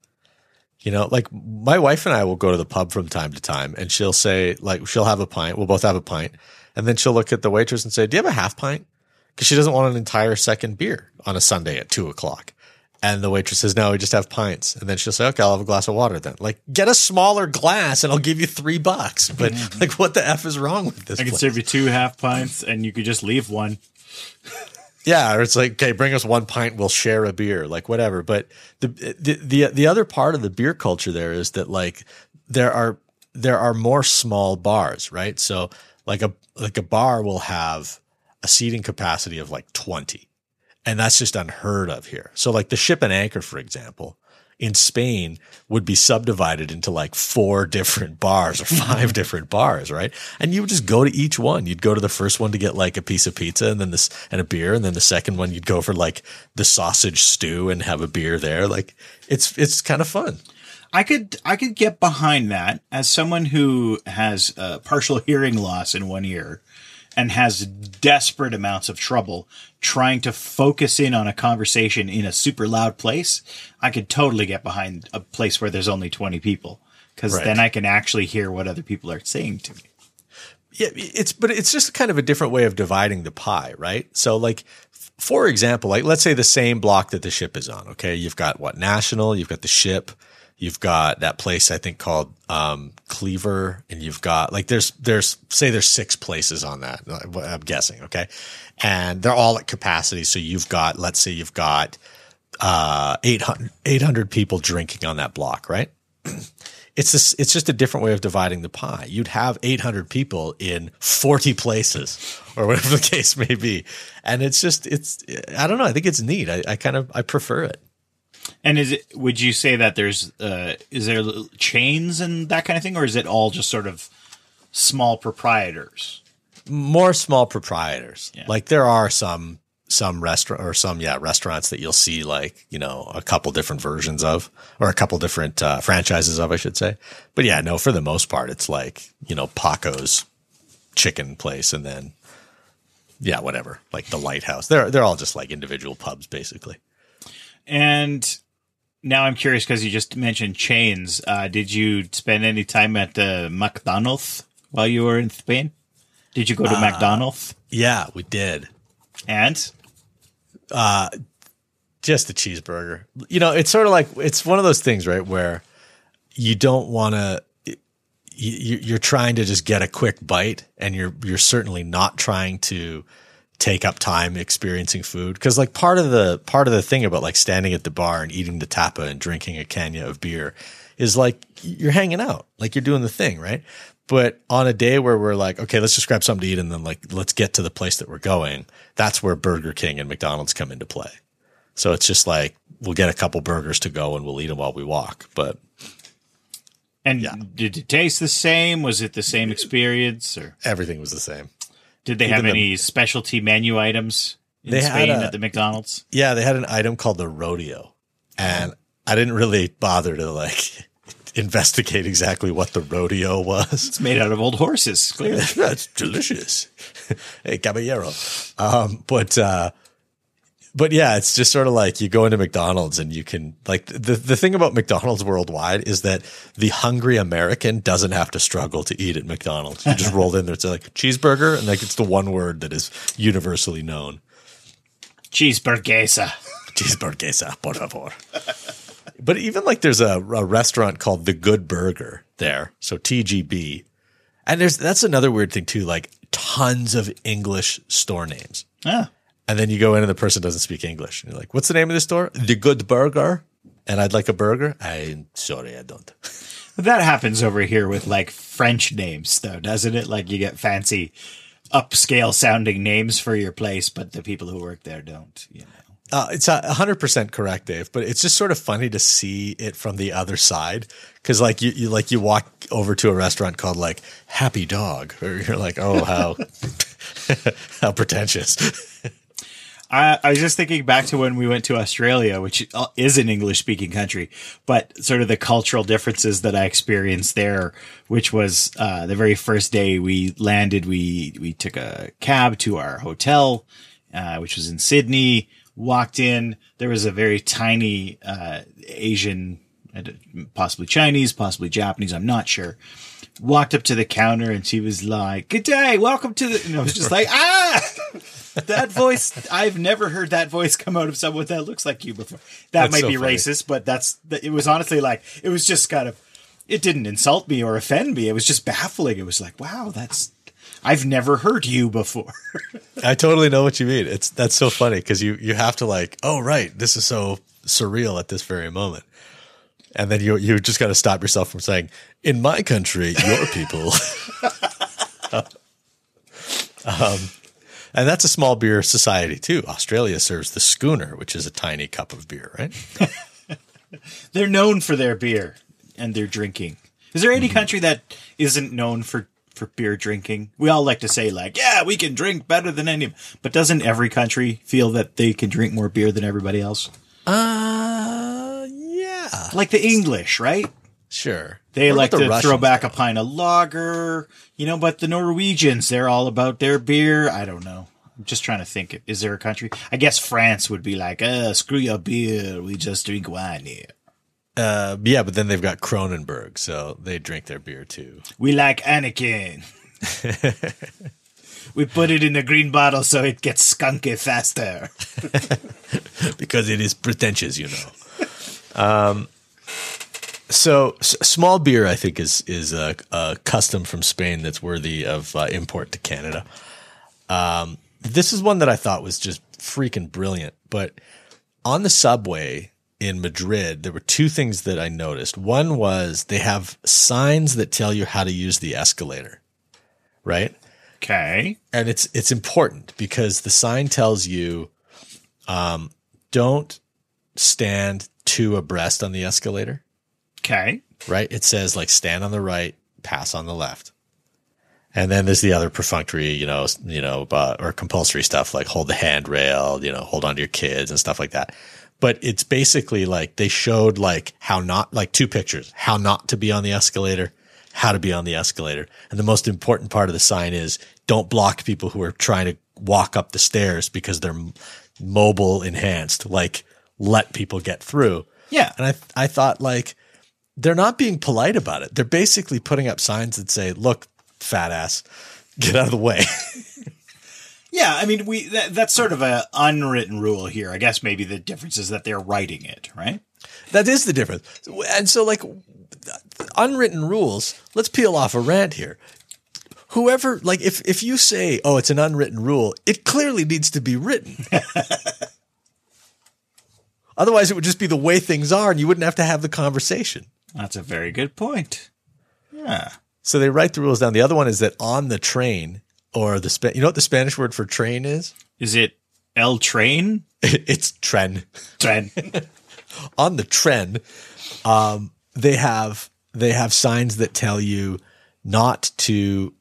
You know, like my wife and I will go to the pub from time to time and she'll say, like, she'll have a pint. We'll both have a pint. And then she'll look at the waitress and say, do you have a half pint? Because she doesn't want an entire second beer on a Sunday at 2:00. And the waitress says, no, we just have pints. And then she'll say, okay, I'll have a glass of water then. Like, get a smaller glass and I'll give you $3. But like, what the F is wrong with this? I can serve you 2 half pints and you could just leave one. Yeah, or it's like, okay, bring us 1 pint, we'll share a beer, like whatever. But the other part of the beer culture there is that like there are more small bars, right? So like a bar will have a seating capacity of like 20, and that's just unheard of here. So like the Ship and Anchor, for example, in Spain would be subdivided into like 4 different bars or 5 different bars, right? And you would just go to each one. You'd go to the first one to get like a piece of pizza and then this and a beer, and then the second one you'd go for like the sausage stew and have a beer there. Like it's kind of fun. I could get behind that as someone who has partial hearing loss in one ear and has desperate amounts of trouble trying to focus in on a conversation in a super loud place. I could totally get behind a place where there's only 20 people, because right. then I can actually hear what other people are saying to me. Yeah, it's just kind of a different way of dividing the pie, right? So like, for example, like let's say the same block that the ship is on. Okay, you've got what, National, you've got the ship, you've got that place I think called Cleaver, and you've got like there's 6 places on that, I'm guessing, okay, and they're all at capacity. So you've got, let's say you've got 800 people drinking on that block, right? It's just a different way of dividing the pie. You'd have 800 people in 40 places or whatever the case may be. And I don't know. I think it's neat. I prefer it. And would you say that is there chains and that kind of thing, or is it all just sort of small proprietors? More small proprietors. Yeah. Like there are some restaurant or restaurants that you'll see like, you know, a couple different versions of, or a couple different franchises of, I should say. But yeah, no, for the most part, it's like, you know, Paco's chicken place. And then, yeah, whatever, like the Lighthouse, they're all just like individual pubs basically. And now I'm curious, cause you just mentioned chains. Did you spend any time at the McDonald's while you were in Spain? Did you go to McDonald's? Yeah, we did. And? Just a cheeseburger. You know, it's sort of like, it's one of those things, right, where you don't want to, you're trying to just get a quick bite, and you're certainly not trying to take up time experiencing food. Cause like part of the thing about like standing at the bar and eating the tapa and drinking a canya of beer is like, you're hanging out, like you're doing the thing, right? But on a day where we're like, okay, let's just grab something to eat and then like, let's get to the place that we're going. That's where Burger King and McDonald's come into play. So it's just like, we'll get a couple burgers to go and we'll eat them while we walk. But. And yeah. Did it taste the same? Was it the same experience, or? Everything was the same. Did they have any specialty menu items in Spain at the McDonald's? Yeah. They had an item called the rodeo, and I didn't really bother to like investigate exactly what the rodeo was. It's made out of old horses, clearly. That's delicious. Hey, caballero. But yeah, it's just sort of like you go into McDonald's and you can like the thing about McDonald's worldwide is that the hungry American doesn't have to struggle to eat at McDonald's. You just roll in there. It's like cheeseburger, and like it's the one word that is universally known. Cheeseburguesa. Cheeseburguesa, por favor. But even like there's a restaurant called The Good Burger there, so TGB, and that's another weird thing too. Like tons of English store names, and then you go in and the person doesn't speak English, and you're like, "What's the name of this store? The Good Burger?" And I'd like a burger. I'm sorry, I don't. That happens over here with like French names, though, doesn't it? Like you get fancy, upscale sounding names for your place, but the people who work there don't. You know. It's 100% correct, Dave, but it's just sort of funny to see it from the other side. Cause like you walk over to a restaurant called like Happy Dog, or you're like, oh, how, how pretentious. I was just thinking back to when we went to Australia, which is an English speaking country, but sort of the cultural differences that I experienced there, which was, the very first day we landed, we took a cab to our hotel, which was in Sydney. Walked in, there was a very tiny Asian, possibly Chinese, possibly Japanese, I'm not sure. Walked up to the counter and she was like, "Good day, welcome to the," and I was just like, ah, that voice, I've never heard that voice come out of someone that looks like you before. That might be racist, but it was honestly like, it was just kind of, it didn't insult me or offend me. It was just baffling. It was like, wow, that's, I've never heard you before. I totally know what you mean. That's so funny because you have to like, oh, right, this is so surreal at this very moment. And then you just got to stop yourself from saying, in my country, your people. And that's a small beer society too. Australia serves the schooner, which is a tiny cup of beer, right? They're known for their beer and their drinking. Is there any country that isn't known for beer drinking? We all like to say like, yeah, we can drink better than anyone, but doesn't every country feel that they can drink more beer than everybody else? Yeah. Like the English, right? Sure. They like to throw back a pint of lager, you know, but the Norwegians, they're all about their beer. I don't know. I'm just trying to think. Is there a country? I guess France would be like, screw your beer. We just drink wine here. Yeah, but then they've got Cronenberg, so they drink their beer too. We like Anakin. We put it in the green bottle so it gets skunky faster. Because it is pretentious, you know. So small beer, I think, is a custom from Spain that's worthy of import to Canada. This is one that I thought was just freaking brilliant. But on the subway in Madrid, there were two things that I noticed. One was they have signs that tell you how to use the escalator, right? Okay. And it's important because the sign tells you don't stand two abreast on the escalator. Okay. Right? It says, like, stand on the right, pass on the left. And then there's the other perfunctory, or compulsory stuff, like hold the handrail, hold on to your kids and stuff like that. But it's basically like they showed two pictures, how not to be on the escalator, how to be on the escalator. And the most important part of the sign is don't block people who are trying to walk up the stairs because they're mobile enhanced, like let people get through. Yeah. And I thought, like, they're not being polite about it. They're basically putting up signs that say, look, fat ass, get out of the way. Yeah. I mean, that's sort of an unwritten rule here. I guess maybe the difference is that they're writing it, right? That is the difference. And so, like, unwritten rules, let's peel off a rant here. Whoever, like, if you say, oh, it's an unwritten rule, it clearly needs to be written. Otherwise, it would just be the way things are and you wouldn't have to have the conversation. That's a very good point. Yeah. So they write the rules down. The other one is that on the train or you know what the Spanish word for train is? Is it el train? It's tren. Tren. On the tren, they have signs that tell you not to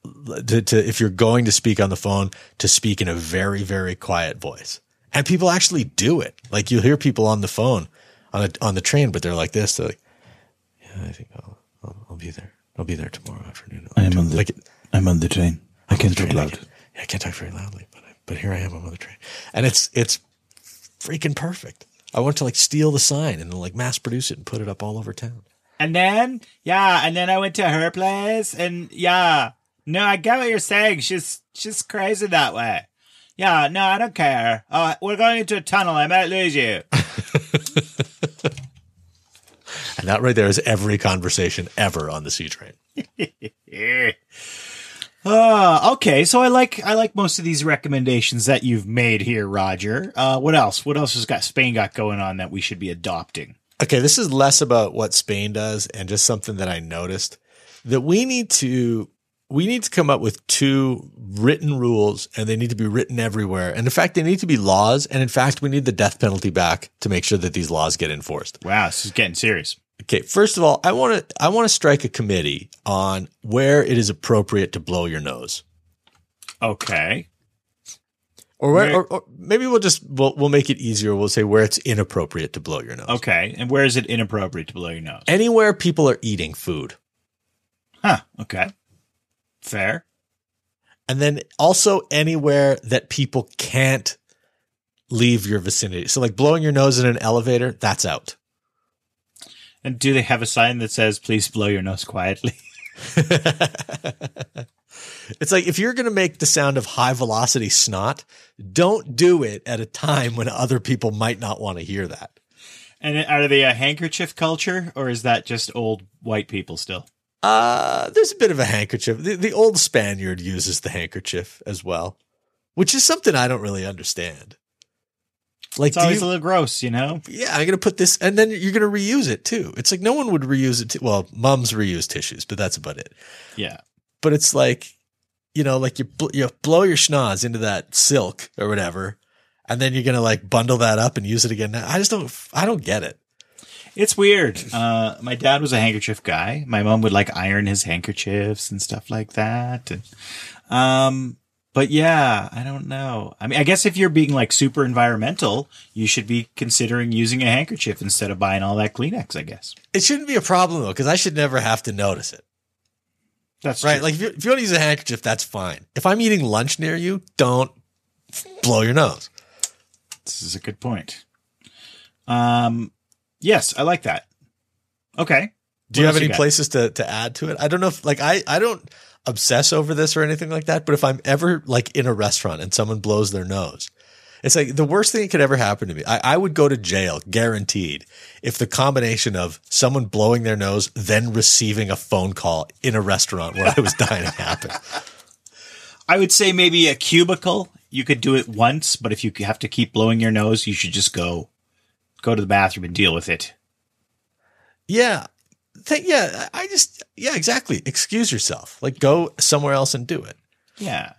if you're going to speak on the phone, to speak in a very, very quiet voice. And people actually do it. Like, you'll hear people on the phone on the train, but they're like this. They're like, yeah, I think I'll be there. I'll be there tomorrow afternoon. I'm on the train. I can't talk loud. I can't talk very loudly, but here I am. I'm on the train, and it's freaking perfect. I want to, like, steal the sign and, like, mass produce it and put it up all over town. And then I went to her place, and yeah, no, I get what you're saying. She's crazy that way. Yeah, no, I don't care. Oh, we're going into a tunnel. I might lose you. And that right there is every conversation ever on the C train. Okay, so I like most of these recommendations that you've made here, Roger. What else? What else has Spain got going on that we should be adopting? Okay, this is less about what Spain does and just something that I noticed that we need to come up with two written rules, and they need to be written everywhere. And in fact, they need to be laws. And in fact, we need the death penalty back to make sure that these laws get enforced. Wow, this is getting serious. Okay, first of all, I want to strike a committee on where it is appropriate to blow your nose. Okay. Or where, or maybe we'll make it easier. We'll say where it's inappropriate to blow your nose. Okay, and where is it inappropriate to blow your nose? Anywhere people are eating food. Huh, okay. Fair. And then also anywhere that people can't leave your vicinity. So, like, blowing your nose in an elevator, that's out. And do they have a sign that says, please blow your nose quietly? It's like, if you're going to make the sound of high velocity snot, don't do it at a time when other people might not want to hear that. And are they a handkerchief culture, or is that just old white people still? There's a bit of a handkerchief. The old Spaniard uses the handkerchief as well, which is something I don't really understand. Like, it's always a little gross, you know? Yeah, I'm going to put this, and then you're going to reuse it too. It's like, no one would reuse it. Well, moms reuse tissues, but that's about it. Yeah. But it's like, like you blow your schnoz into that silk or whatever, and then you're going to, like, bundle that up and use it again. I don't get it. It's weird. My dad was a handkerchief guy. My mom would, like, iron his handkerchiefs and stuff like that. And But yeah, I don't know. I mean, I guess if you're being like super environmental, you should be considering using a handkerchief instead of buying all that Kleenex, I guess. It shouldn't be a problem though, because I should never have to notice it. That's right. True. Like if you want to use a handkerchief, that's fine. If I'm eating lunch near you, don't blow your nose. This is a good point. Yes, I like that. Okay. Do you have any places to add to it? I don't know if like I don't obsess over this or anything like that, but if I'm ever like in a restaurant and someone blows their nose, it's like the worst thing that could ever happen to me. I would go to jail guaranteed if the combination of someone blowing their nose, then receiving a phone call in a restaurant where I was dining happened. I would say maybe a cubicle. You could do it once, but if you have to keep blowing your nose, you should just go to the bathroom and deal with it. Yeah. Exactly. Excuse yourself. Like go somewhere else and do it. Yeah.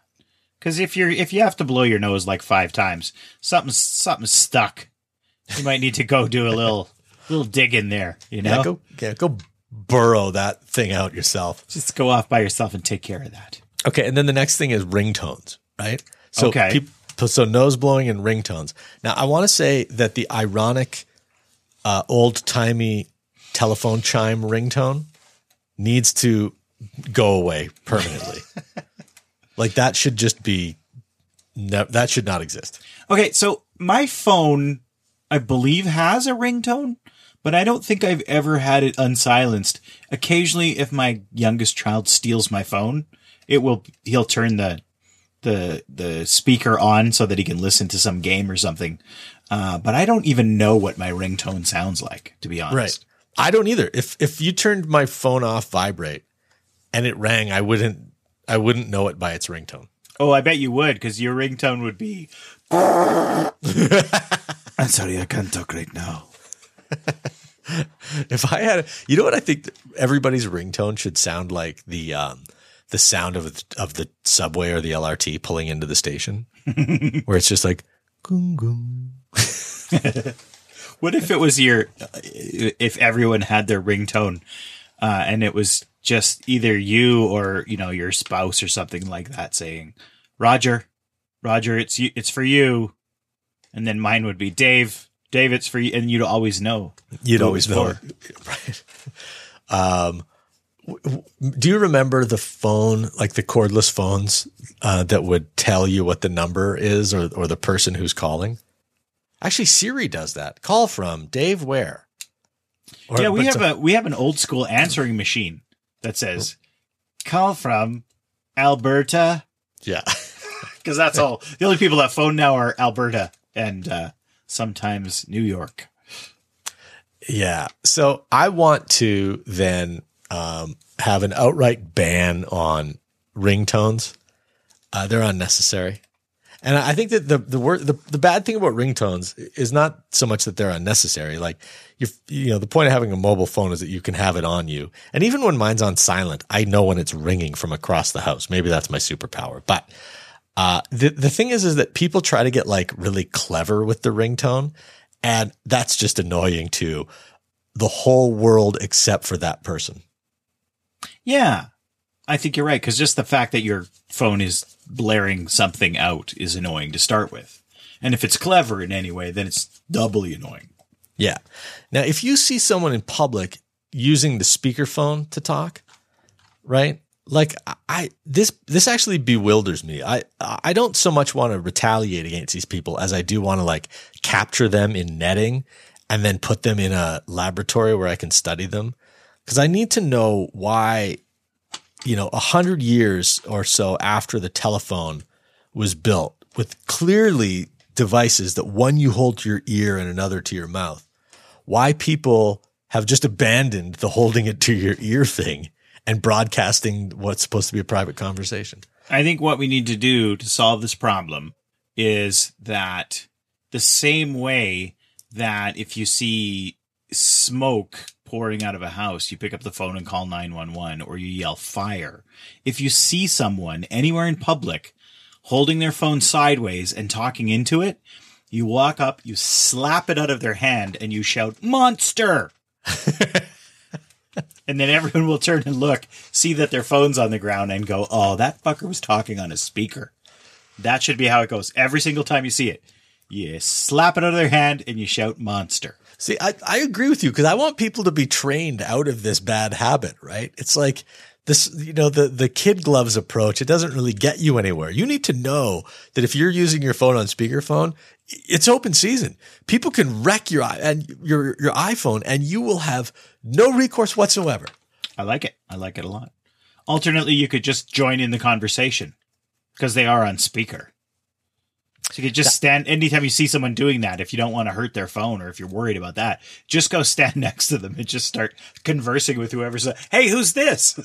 Because if you have to blow your nose like 5 times, something's stuck. You might need to go do a little dig in there. You know, go burrow that thing out yourself. Just go off by yourself and take care of that. Okay, and then the next thing is ringtones, right? So okay. So nose blowing and ringtones. Now I want to say that the ironic, old timey telephone chime ringtone needs to go away permanently. Like that should just be that should not exist. Okay, so my phone, I believe, has a ringtone, but I don't think I've ever had it unsilenced. Occasionally, if my youngest child steals my phone, he'll turn the speaker on so that he can listen to some game or something. But I don't even know what my ringtone sounds like, to be honest. Right, I don't either. If you turned my phone off vibrate and it rang, I wouldn't know it by its ringtone. Oh, I bet you would, because your ringtone would be, I'm sorry, I can't talk right now. If I had, you know what I think everybody's ringtone should sound like? The sound of the subway or the LRT pulling into the station, where it's just like, goom, goom. What if it was if everyone had their ringtone, and it was just either you or, you know, your spouse or something like that saying, Roger, it's you, it's for you. And then mine would be Dave, it's for you. And you'd always know. You'd always know. Right. Do you remember the phone, like the cordless phones, that would tell you what the number is or the person who's calling? Actually, Siri does that. Call from Dave Ware. We have an old school answering machine that says, call from Alberta. Yeah. Because that's all. The only people that phone now are Alberta and sometimes New York. Yeah. So I want to then have an outright ban on ringtones. They're unnecessary. And I think that the bad thing about ringtones is not so much that they're unnecessary. Like, the point of having a mobile phone is that you can have it on you. And even when mine's on silent, I know when it's ringing from across the house. Maybe that's my superpower. But the thing is that people try to get like really clever with the ringtone, and that's just annoying to the whole world except for that person. Yeah. I think you're right, because just the fact that your phone is blaring something out is annoying to start with. And if it's clever in any way, then it's doubly annoying. Yeah. Now, if you see someone in public using the speakerphone to talk, right? Like this actually bewilders me. I don't so much want to retaliate against these people as I do want to like capture them in netting and then put them in a laboratory where I can study them. Because I need to know why. 100 years or so after the telephone was built, with clearly devices that one you hold to your ear and another to your mouth, why people have just abandoned the holding it to your ear thing and broadcasting what's supposed to be a private conversation. I think what we need to do to solve this problem is that the same way that if you see smoke pouring out of a house, you pick up the phone and call 911, or you yell fire. If you see someone anywhere in public holding their phone sideways and talking into it, you walk up, you slap it out of their hand, and you shout monster. And then everyone will turn and look, see that their phone's on the ground, and go, oh, that fucker was talking on a speaker. That should be how it goes. Every single time you see it, you slap it out of their hand and you shout monster. See, I agree with you because I want people to be trained out of this bad habit, right? It's like this, you know, the kid gloves approach, it doesn't really get you anywhere. You need to know that if you're using your phone on speakerphone, it's open season. People can wreck your iPhone and you will have no recourse whatsoever. I like it. I like it a lot. Alternately, you could just join in the conversation because they are on speaker. So you could just stand anytime you see someone doing that. If you don't want to hurt their phone or if you're worried about that, just go stand next to them and just start conversing with whoever's like, hey, who's this?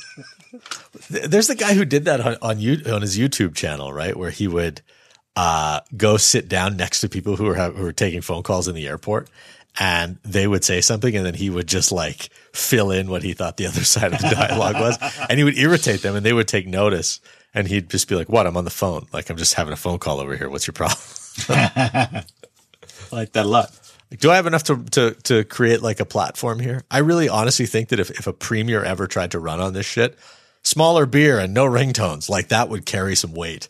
There's the guy who did that on his YouTube channel, right? Where he would go sit down next to people who are taking phone calls in the airport. And they would say something, and then he would just like fill in what he thought the other side of the dialogue was. And he would irritate them, and they would take notice. And he'd just be like, what? I'm on the phone. Like, I'm just having a phone call over here. What's your problem? I like that a lot. Like, do I have enough to create like a platform here? I really honestly think that if a premier ever tried to run on this shit, smaller beer and no ringtones, like that would carry some weight.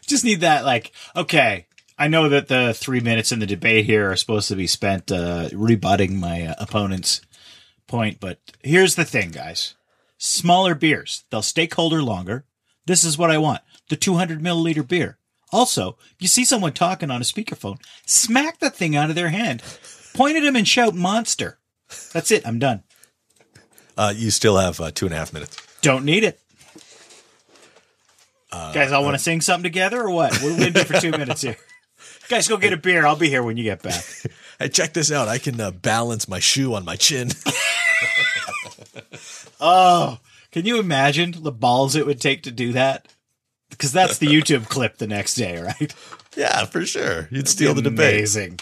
Just need that, like, okay. I know that the 3 minutes in the debate here are supposed to be spent rebutting my opponent's point, but here's the thing, guys. Smaller beers. They'll stay colder longer. This is what I want. The 200 milliliter beer. Also, you see someone talking on a speakerphone, smack that thing out of their hand. Point at him and shout monster. That's it. I'm done. You still have 2.5 minutes. Don't need it. Guys, all want to sing something together or what? We're winning for 2 minutes here. Guys, go get a beer. I'll be here when you get back. Hey, check this out. I can balance my shoe on my chin. Oh, can you imagine the balls it would take to do that? Because that's the YouTube clip the next day, right? Yeah, for sure. You'd steal the debate. Amazing.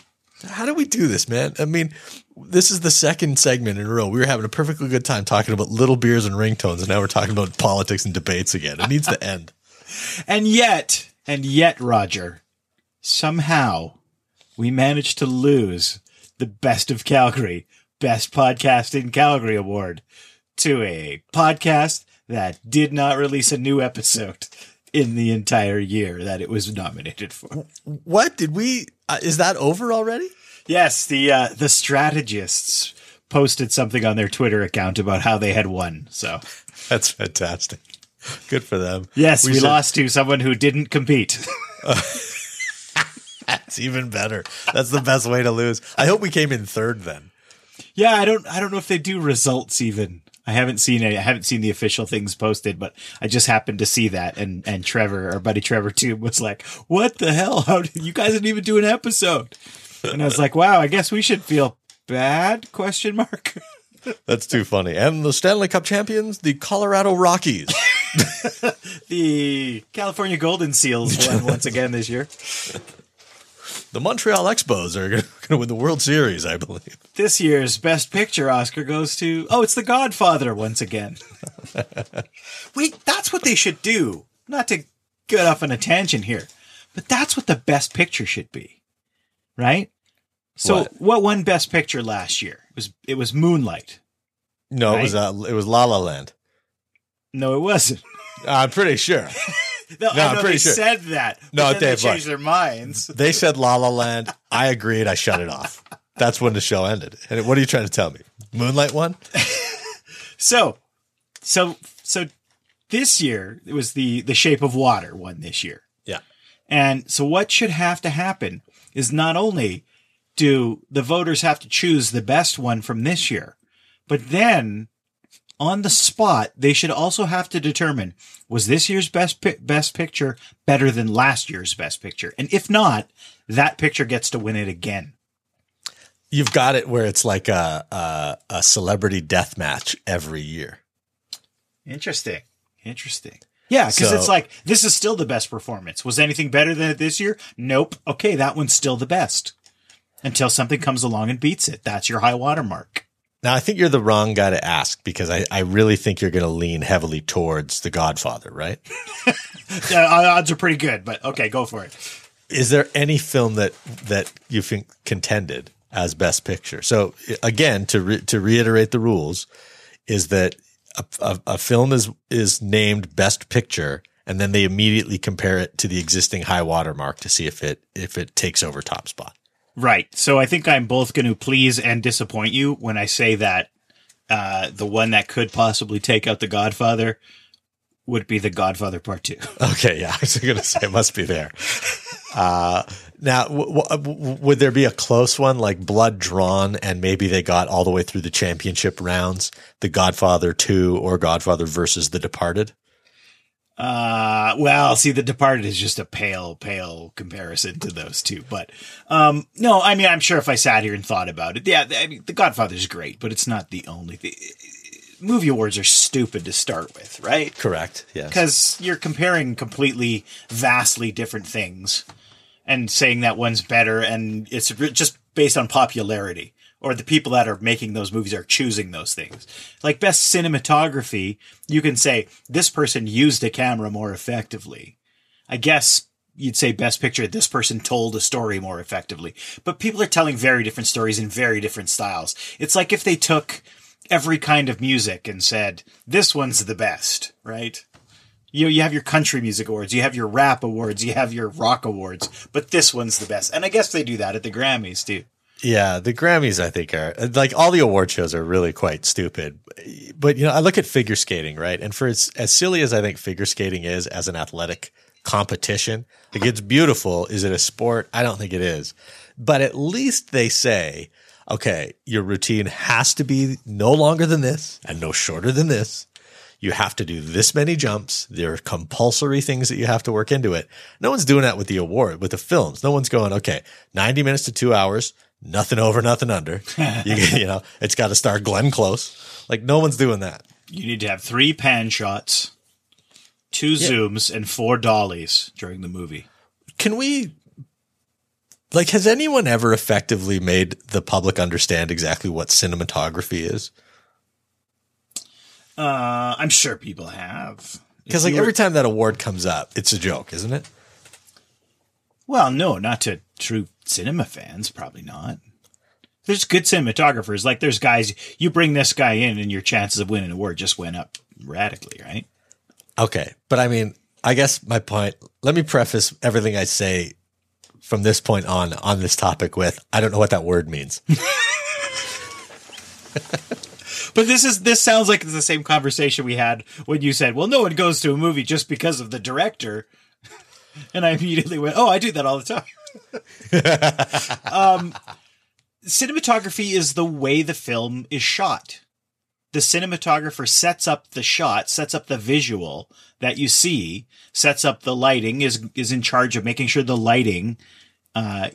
How do we do this, man? I mean, this is the second segment in a row. We were having a perfectly good time talking about little beers and ringtones, and now we're talking about politics and debates again. It needs to end. And yet, Roger, somehow we managed to lose the Best of Calgary, Best Podcast in Calgary award to a podcast that did not release a new episode in the entire year that it was nominated for. What did we? Is that over already? Yes, the strategists posted something on their Twitter account about how they had won. So that's fantastic. Good for them. Yes, we lost to someone who didn't compete. That's even better. That's the best way to lose. I hope we came in third then. Yeah, I don't know if they do results even. I haven't seen the official things posted, but I just happened to see that and Trevor, our buddy Trevor Tube, was like, "What the hell? How did you guys didn't even do an episode?" And I was like, "Wow, I guess we should feel bad?" Question mark. That's too funny. And the Stanley Cup champions, the Colorado Rockies. The California Golden Seals won once again this year. The Montreal Expos are going to win the World Series, I believe. This year's Best Picture Oscar goes to... Oh, it's The Godfather once again. Wait, that's what they should do. Not to get off on a tangent here, but that's what the Best Picture should be, right? So what won Best Picture last year? It was Moonlight. No, right? it was La La Land. No, it wasn't. I'm pretty sure. No, I'm pretty sure. They said that. No, they changed their minds. They said La La Land. I agreed. I shut it off. That's when the show ended. And what are you trying to tell me? Moonlight won? So this year it was the Shape of Water won this year. Yeah. And so what should have to happen is not only do the voters have to choose the best one from this year, but then on the spot, they should also have to determine, was this year's best picture better than last year's best picture? And if not, that picture gets to win it again. You've got it where it's like a celebrity death match every year. Interesting. Yeah, because it's like, this is still the best performance. Was anything better than it this year? Nope. Okay, that one's still the best. Until something comes along and beats it. That's your high water mark. Now, I think you're the wrong guy to ask because I really think you're going to lean heavily towards The Godfather, right? Yeah, odds are pretty good, but okay, go for it. Is there any film that you think contended as Best Picture? So again, to reiterate the rules, is that a film is named Best Picture and then they immediately compare it to the existing high water mark to see if it takes over top spot. Right. So I think I'm both going to please and disappoint you when I say that the one that could possibly take out The Godfather would be The Godfather Part 2. Okay, yeah. I was going to say it must be there. Now, would there be a close one, like blood drawn, and maybe they got all the way through the championship rounds, The Godfather 2 or Godfather versus The Departed? Well, see, The Departed is just a pale, pale comparison to those two. But no, I mean, I'm sure if I sat here and thought about it, yeah, I mean, The Godfather's great, but it's not the only thing. Movie awards are stupid to start with, right? Correct. Yes, because you're comparing completely, vastly different things, and saying that one's better, and it's just based on popularity or the people that are making those movies are choosing those things. Like best cinematography, you can say this person used a camera more effectively. I guess you'd say best picture, this person told a story more effectively. But people are telling very different stories in very different styles. It's like if they took every kind of music and said, this one's the best, right? You have your country music awards, you have your rap awards, you have your rock awards, but this one's the best. And I guess they do that at the Grammys too. Yeah, the Grammys, I think, are like all the award shows are really quite stupid. But, you know, I look at figure skating, right? And for as silly as I think figure skating is as an athletic competition, like it's beautiful. Is it a sport? I don't think it is. But at least they say, okay, your routine has to be no longer than this and no shorter than this. You have to do this many jumps. There are compulsory things that you have to work into it. No one's doing that with the award, with the films. No one's going, okay, 90 minutes to 2 hours, nothing over, nothing under. You know, it's got to start Glenn Close. Like no one's doing that. You need to have 3 pan shots, 2 zooms, and 4 dollies during the movie. Can we... Like, has anyone ever effectively made the public understand exactly what cinematography is? I'm sure people have. Because, like, every time that award comes up, it's a joke, isn't it? Well, no, not to true cinema fans, probably not. There's good cinematographers. Like, there's guys, you bring this guy in and your chances of winning an award just went up radically, right? Okay, but I mean, I guess my point, let me preface everything I say from this point on this topic with, I don't know what that word means. But this sounds like the same conversation we had when you said, well, no one goes to a movie just because of the director. And I immediately went, oh, I do that all the time. Cinematography is the way the film is shot. The cinematographer sets up the shot, sets up the visual that you see, sets up the lighting, is in charge of making sure the lighting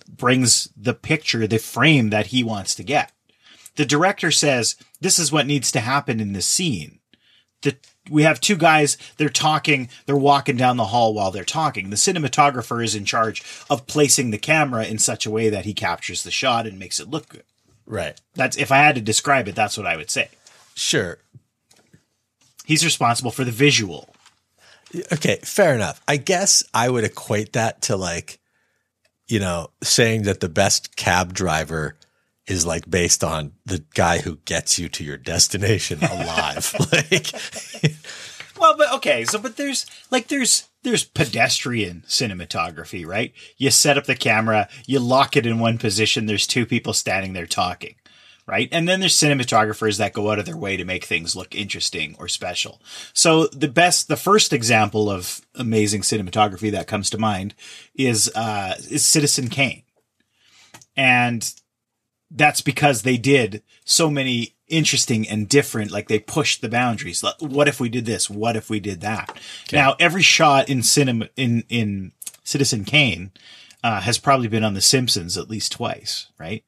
brings the picture, the frame that he wants to get. The director says, this is what needs to happen in this scene. We have 2 guys, they're talking, they're walking down the hall while they're talking. The cinematographer is in charge of placing the camera in such a way that he captures the shot and makes it look good. Right. That's, if I had to describe it, that's what I would say. Sure. He's responsible for the visual. Okay, fair enough. I guess I would equate that to, like, you know, saying that the best cab driver is, like, based on the guy who gets you to your destination alive. Like, well, but okay. So, but there's pedestrian cinematography, right? You set up the camera, you lock it in one position. There's 2 people standing there talking. Right. And then there's cinematographers that go out of their way to make things look interesting or special. So the first example of amazing cinematography that comes to mind is Citizen Kane. And that's because they did so many interesting and different, like they pushed the boundaries. Like, what if we did this? What if we did that? Okay. Now, every shot in Citizen Kane has probably been on The Simpsons at least twice. Right.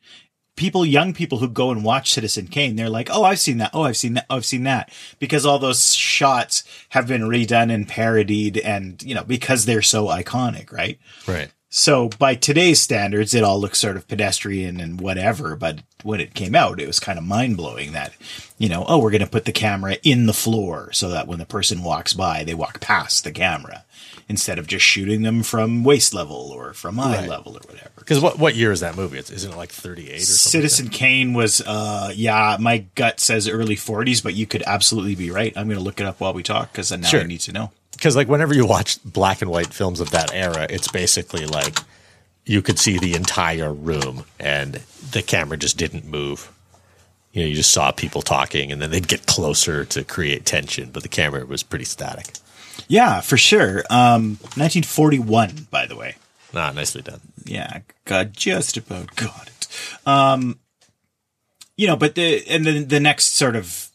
People, young people who go and watch Citizen Kane, they're like, oh, I've seen that. Oh, I've seen that. Oh, I've seen that. Because all those shots have been redone and parodied and, you know, because they're so iconic, right? Right. So by today's standards, it all looks sort of pedestrian and whatever. But when it came out, it was kind of mind blowing that, you know, oh, we're going to put the camera in the floor so that when the person walks by, they walk past the camera instead of just shooting them from waist level or from eye level or whatever. Because what year is that movie? Isn't it like 38 or something? Citizen Kane was, yeah, my gut says early 40s, but you could absolutely be right. I'm going to look it up while we talk because now I need to know. because like whenever you watch black and white films of that era, it's basically like you could see the entire room and the camera just didn't move. You know, you just saw people talking and then they'd get closer to create tension, but the camera was pretty static. Yeah, for sure. 1941, by the way. Ah, nicely done. Yeah, God, just about got it. You know, but the next sort of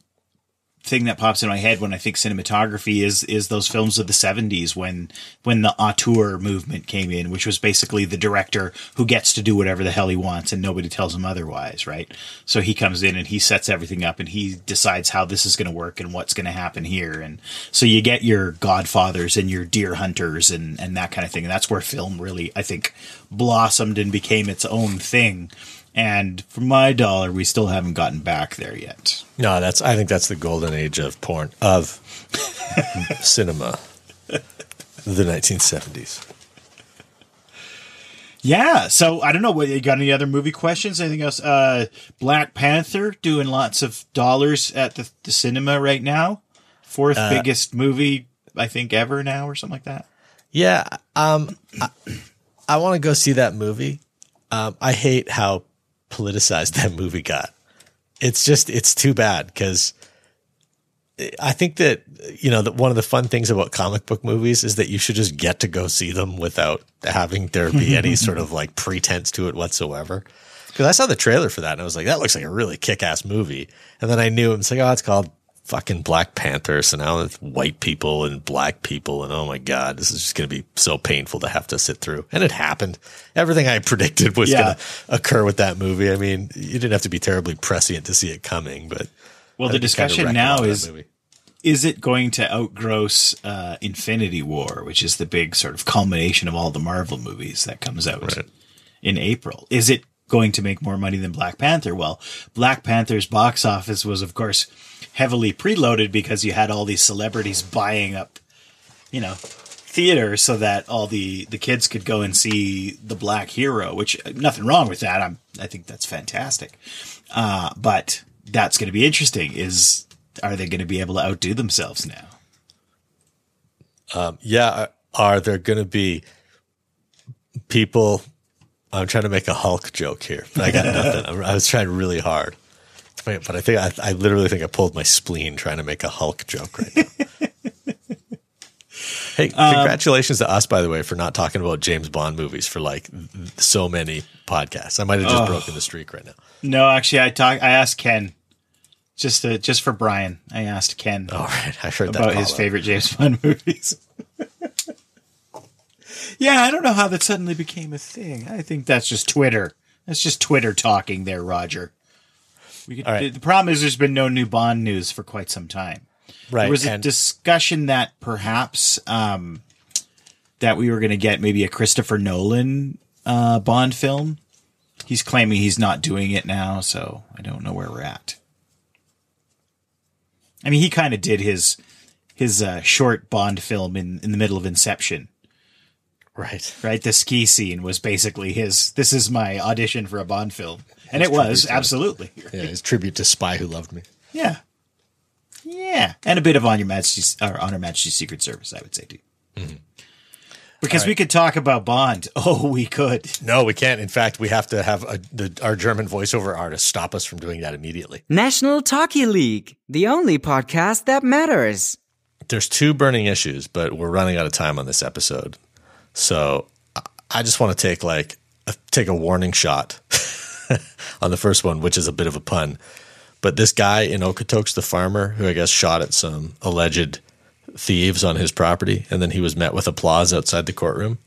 thing that pops in my head when I think cinematography is those films of the 70s when the auteur movement came in, which was basically the director who gets to do whatever the hell he wants and nobody tells him otherwise, right? So he comes in and he sets everything up and he decides how this is going to work and what's going to happen here. And so you get your Godfathers and your Deer Hunters and that kind of thing. And that's where film really, I think, blossomed and became its own thing. And for my dollar, we still haven't gotten back there yet. No, I think that's the golden age of porn, of cinema, the 1970s. Yeah. So I don't know. You got any other movie questions? Anything else? Black Panther doing lots of dollars at the cinema right now. Fourth biggest movie, I think, ever now or something like that. Yeah. I want to go see that movie. I hate how politicized that movie got. It's too bad because I think that, you know, that one of the fun things about comic book movies is that you should just get to go see them without having there be any sort of like pretense to it whatsoever. Because I saw the trailer for that and I was like, that looks like a really kick-ass movie. And then I knew it's like, oh, it's called fucking Black Panther. So now it's white people and black people. And oh my God, this is just going to be so painful to have to sit through. And it happened. Everything I predicted was going to occur with that movie. I mean, you didn't have to be terribly prescient to see it coming, but. Well, the discussion now is it going to outgross Infinity War, which is the big sort of culmination of all the Marvel movies that comes out in April? Is it going to make more money than Black Panther? Well, Black Panther's box office was, of course, heavily preloaded because you had all these celebrities buying up, you know, theater so that all the kids could go and see the black hero, which nothing wrong with that. I think that's fantastic. But that's going to be interesting is, are they going to be able to outdo themselves now? Yeah. Are there going to be people? I'm trying to make a Hulk joke here, but I got nothing. I was trying really hard. But I think I literally think I pulled my spleen trying to make a Hulk joke right now. Hey, congratulations to us, by the way, for not talking about James Bond movies for like so many podcasts. I might have just broken the streak right now. No, actually, I asked Ken just for Brian. I asked Ken. All right, I heard that about his favorite James Bond movies. Yeah, I don't know how that suddenly became a thing. I think that's just Twitter. That's just Twitter talking there, Roger. The problem is there's been no new Bond news for quite some time. Right. There was a discussion that perhaps that we were going to get maybe a Christopher Nolan Bond film. He's claiming he's not doing it now, so I don't know where we're at. I mean, he kind of did his short Bond film in the middle of Inception. Right. The ski scene was basically this is my audition for a Bond film. And it was, absolutely. Right? Yeah, his tribute to Spy Who Loved Me. Yeah. Yeah. And a bit of On Her Majesty's Secret Service, I would say, too. Mm-hmm. Because we could talk about Bond. Oh, we could. No, we can't. In fact, we have to have our German voiceover artist stop us from doing that immediately. National Talkie League, the only podcast that matters. There's two burning issues, but we're running out of time on this episode. So I just want to take a warning shot on the first one, which is a bit of a pun. But this guy in Okotoks, the farmer, who I guess shot at some alleged thieves on his property, and then he was met with applause outside the courtroom.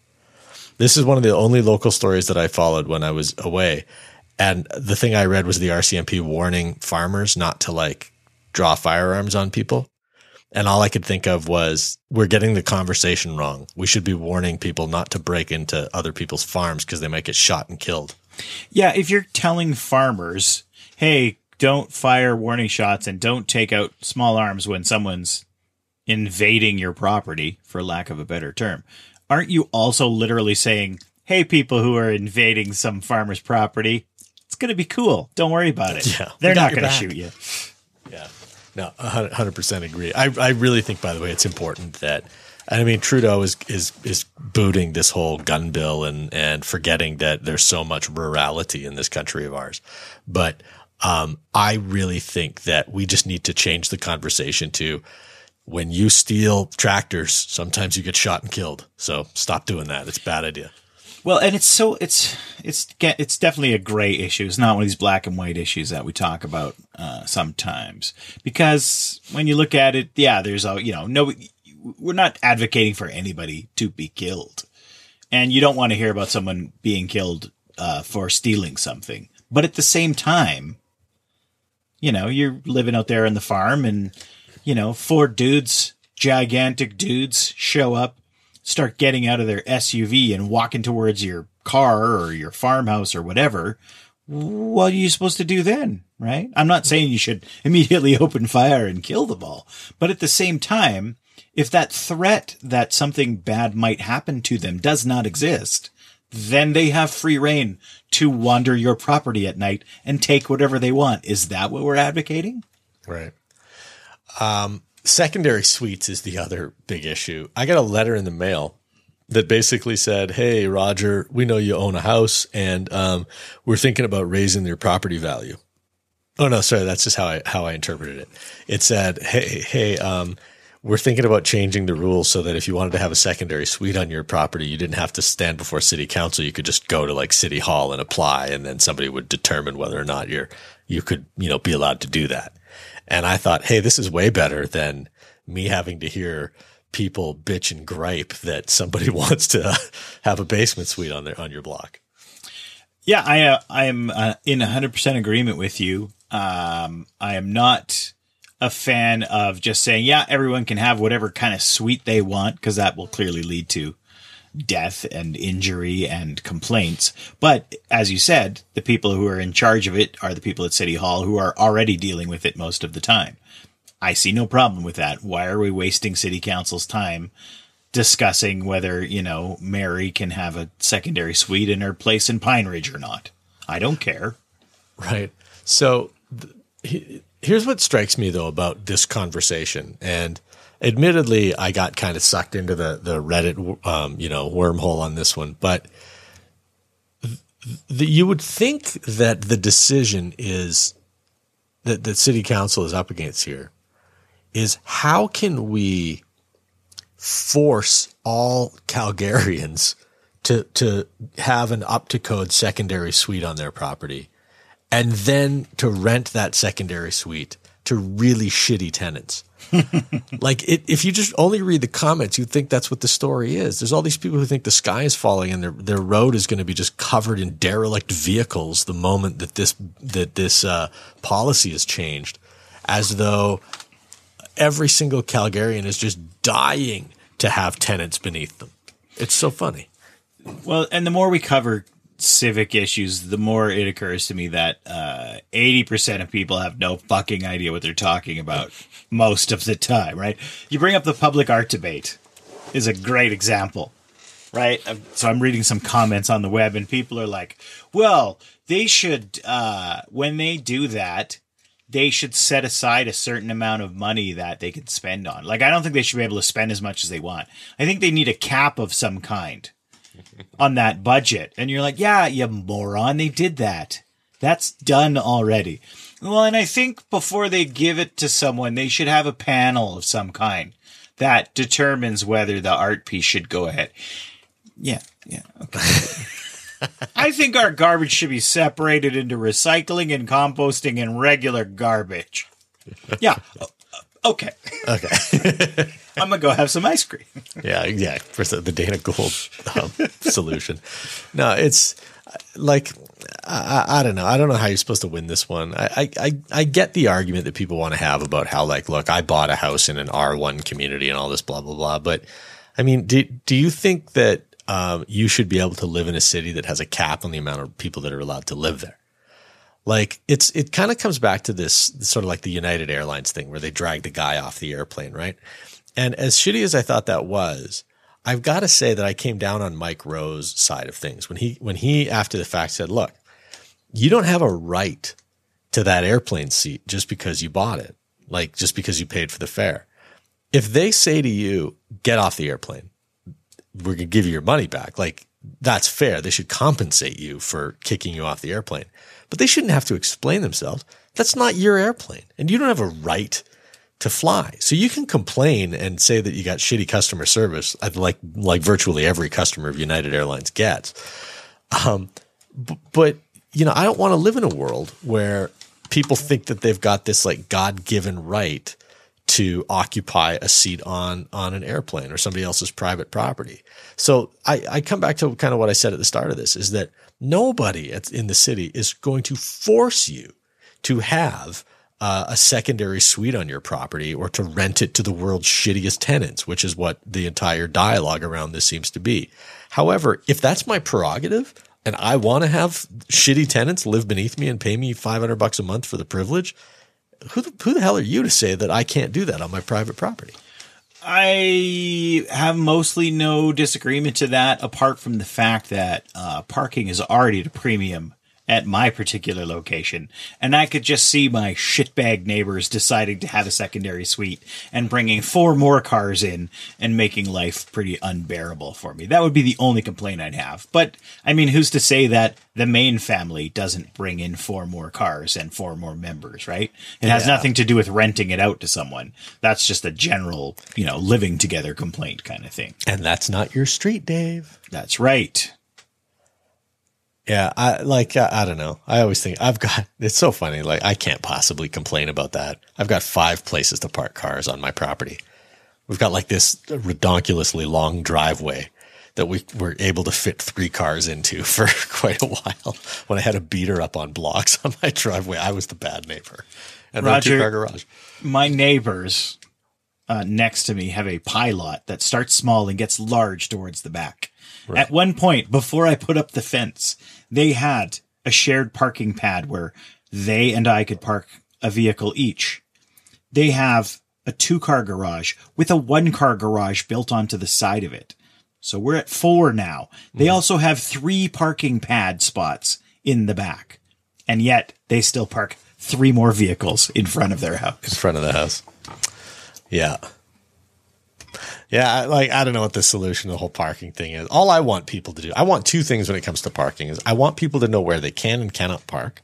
This is one of the only local stories that I followed when I was away. And the thing I read was the RCMP warning farmers not to draw firearms on people. And all I could think of was, we're getting the conversation wrong. We should be warning people not to break into other people's farms because they might get shot and killed. Yeah, if you're telling farmers, hey, don't fire warning shots and don't take out small arms when someone's invading your property, for lack of a better term, aren't you also literally saying, hey, people who are invading some farmer's property, it's going to be cool. Don't worry about it. Yeah, they're not going to shoot you. Yeah. No, 100% agree. I really think, by the way, it's important that I mean, Trudeau is booting this whole gun bill and forgetting that there's so much rurality in this country of ours. But I really think that we just need to change the conversation to, when you steal tractors, sometimes you get shot and killed. So stop doing that. It's a bad idea. Well, and it's definitely a gray issue. It's not one of these black and white issues that we talk about sometimes, because when you look at it, yeah, there's a, you know, no, we're not advocating for anybody to be killed, and you don't want to hear about someone being killed for stealing something. But at the same time, you know, you're living out there on the farm, and you know, four dudes, gigantic dudes, show up, start getting out of their SUV and walking towards your car or your farmhouse or whatever. What are you supposed to do then, right? I'm not saying you should immediately open fire and kill them all. But at the same time, if that threat that something bad might happen to them does not exist, then they have free rein to wander your property at night and take whatever they want. Is that what we're advocating? Right. Secondary suites is the other big issue. I got a letter in the mail that basically said, hey, Roger, we know you own a house, and we're thinking about raising your property value. Oh, no, sorry. That's just how I interpreted it. It said, hey, we're thinking about changing the rules so that if you wanted to have a secondary suite on your property, you didn't have to stand before city council. You could just go to like City Hall and apply, and then somebody would determine whether or not you could, you know, be allowed to do that. And I thought, hey, this is way better than me having to hear people bitch and gripe that somebody wants to have a basement suite on your block. Yeah, I am in 100% agreement with you. I am not a fan of just saying, yeah, everyone can have whatever kind of suite they want, because that will clearly lead to death and injury and complaints. But as you said, the people who are in charge of it are the people at City Hall who are already dealing with it most of the time. I see no problem with that. Why are we wasting city council's time discussing whether, you know, Mary can have a secondary suite in her place in Pine Ridge or not? I don't care. Right. So here's what strikes me, though, about this conversation. And admittedly, I got kind of sucked into the Reddit, wormhole on this one, but you would think that the decision is that city council is up against here is, how can we force all Calgarians to have an up to code secondary suite on their property, and then to rent that secondary suite to really shitty tenants? Like, if you just only read the comments, you think that's what the story is. There's all these people who think the sky is falling and their road is going to be just covered in derelict vehicles the moment that this policy is changed, as though every single Calgarian is just dying to have tenants beneath them. It's so funny. Well, and the more we cover civic issues, the more it occurs to me that 80% of people have no fucking idea what they're talking about most of the time, right? You bring up the public art debate is a great example, right? So I'm reading some comments on the web, and people are like, well, they should, when they do that, they should set aside a certain amount of money that they can spend on. Like, I don't think they should be able to spend as much as they want. I think they need a cap of some kind on that budget. And you're like, yeah, you moron, they did that. That's done already. Well, and I think before they give it to someone, they should have a panel of some kind that determines whether the art piece should go ahead. Yeah, okay. I think our garbage should be separated into recycling and composting and regular garbage. Yeah, okay. I'm going to go have some ice cream. Yeah. For the Dana Gold solution. No, it's like, I don't know. I don't know how you're supposed to win this one. I get the argument that people want to have about how, like, look, I bought a house in an R1 community and all this blah, blah, blah. But I mean, do you think that you should be able to live in a city that has a cap on the amount of people that are allowed to live there? Like, it kind of comes back to this sort of like the United Airlines thing where they drag the guy off the airplane, right? And as shitty as I thought that was, I've got to say that I came down on Mike Rowe's side of things when he after the fact said, look, you don't have a right to that airplane seat just because you bought it, like just because you paid for the fare. if they say to you, get off the airplane, we're going to give you your money back, like, that's fair. They should compensate you for kicking you off the airplane. But they shouldn't have to explain themselves. That's not your airplane, and you don't have a right to fly. So you can complain and say that you got shitty customer service, like virtually every customer of United Airlines gets. But you know, I don't want to live in a world where people think that they've got this like God-given right to occupy a seat on an airplane or somebody else's private property. So I come back to kind of what I said at the start of this, is that nobody in the city is going to force you to have a secondary suite on your property or to rent it to the world's shittiest tenants, which is what the entire dialogue around this seems to be. However, if that's my prerogative and I want to have shitty tenants live beneath me and pay me $500 a month for the privilege, who the hell are you to say that I can't do that on my private property? I have mostly no disagreement to that, apart from the fact that parking is already at a premium at my particular location. And I could just see my shitbag neighbors deciding to have a secondary suite and bringing 4 more cars in and making life pretty unbearable for me. That would be the only complaint I'd have. But, I mean, who's to say that the main family doesn't bring in 4 more cars and 4 more members, right? It has nothing to do with renting it out to someone. That's just a general, you know, living together complaint kind of thing. And that's not your street, Dave. That's right. Yeah, I don't know. I always think it's so funny. Like, I can't possibly complain about that. I've got 5 places to park cars on my property. We've got like this redonkulously long driveway that we were able to fit 3 cars into for quite a while. When I had a beater up on blocks on my driveway, I was the bad neighbor. And Roger, my 2-car garage. My neighbors next to me have a pie lot that starts small and gets large towards the back. Right. At one point, before I put up the fence, they had a shared parking pad where they and I could park a vehicle each. They have a 2-car garage with a 1-car garage built onto the side of it. So we're at 4 now. They also have 3 parking pad spots in the back. And yet they still park 3 more vehicles in front of their house. In front of the house. Yeah. Yeah, like, I don't know what the solution to the whole parking thing is. All I want people to do, I want 2 things when it comes to parking is I want people to know where they can and cannot park.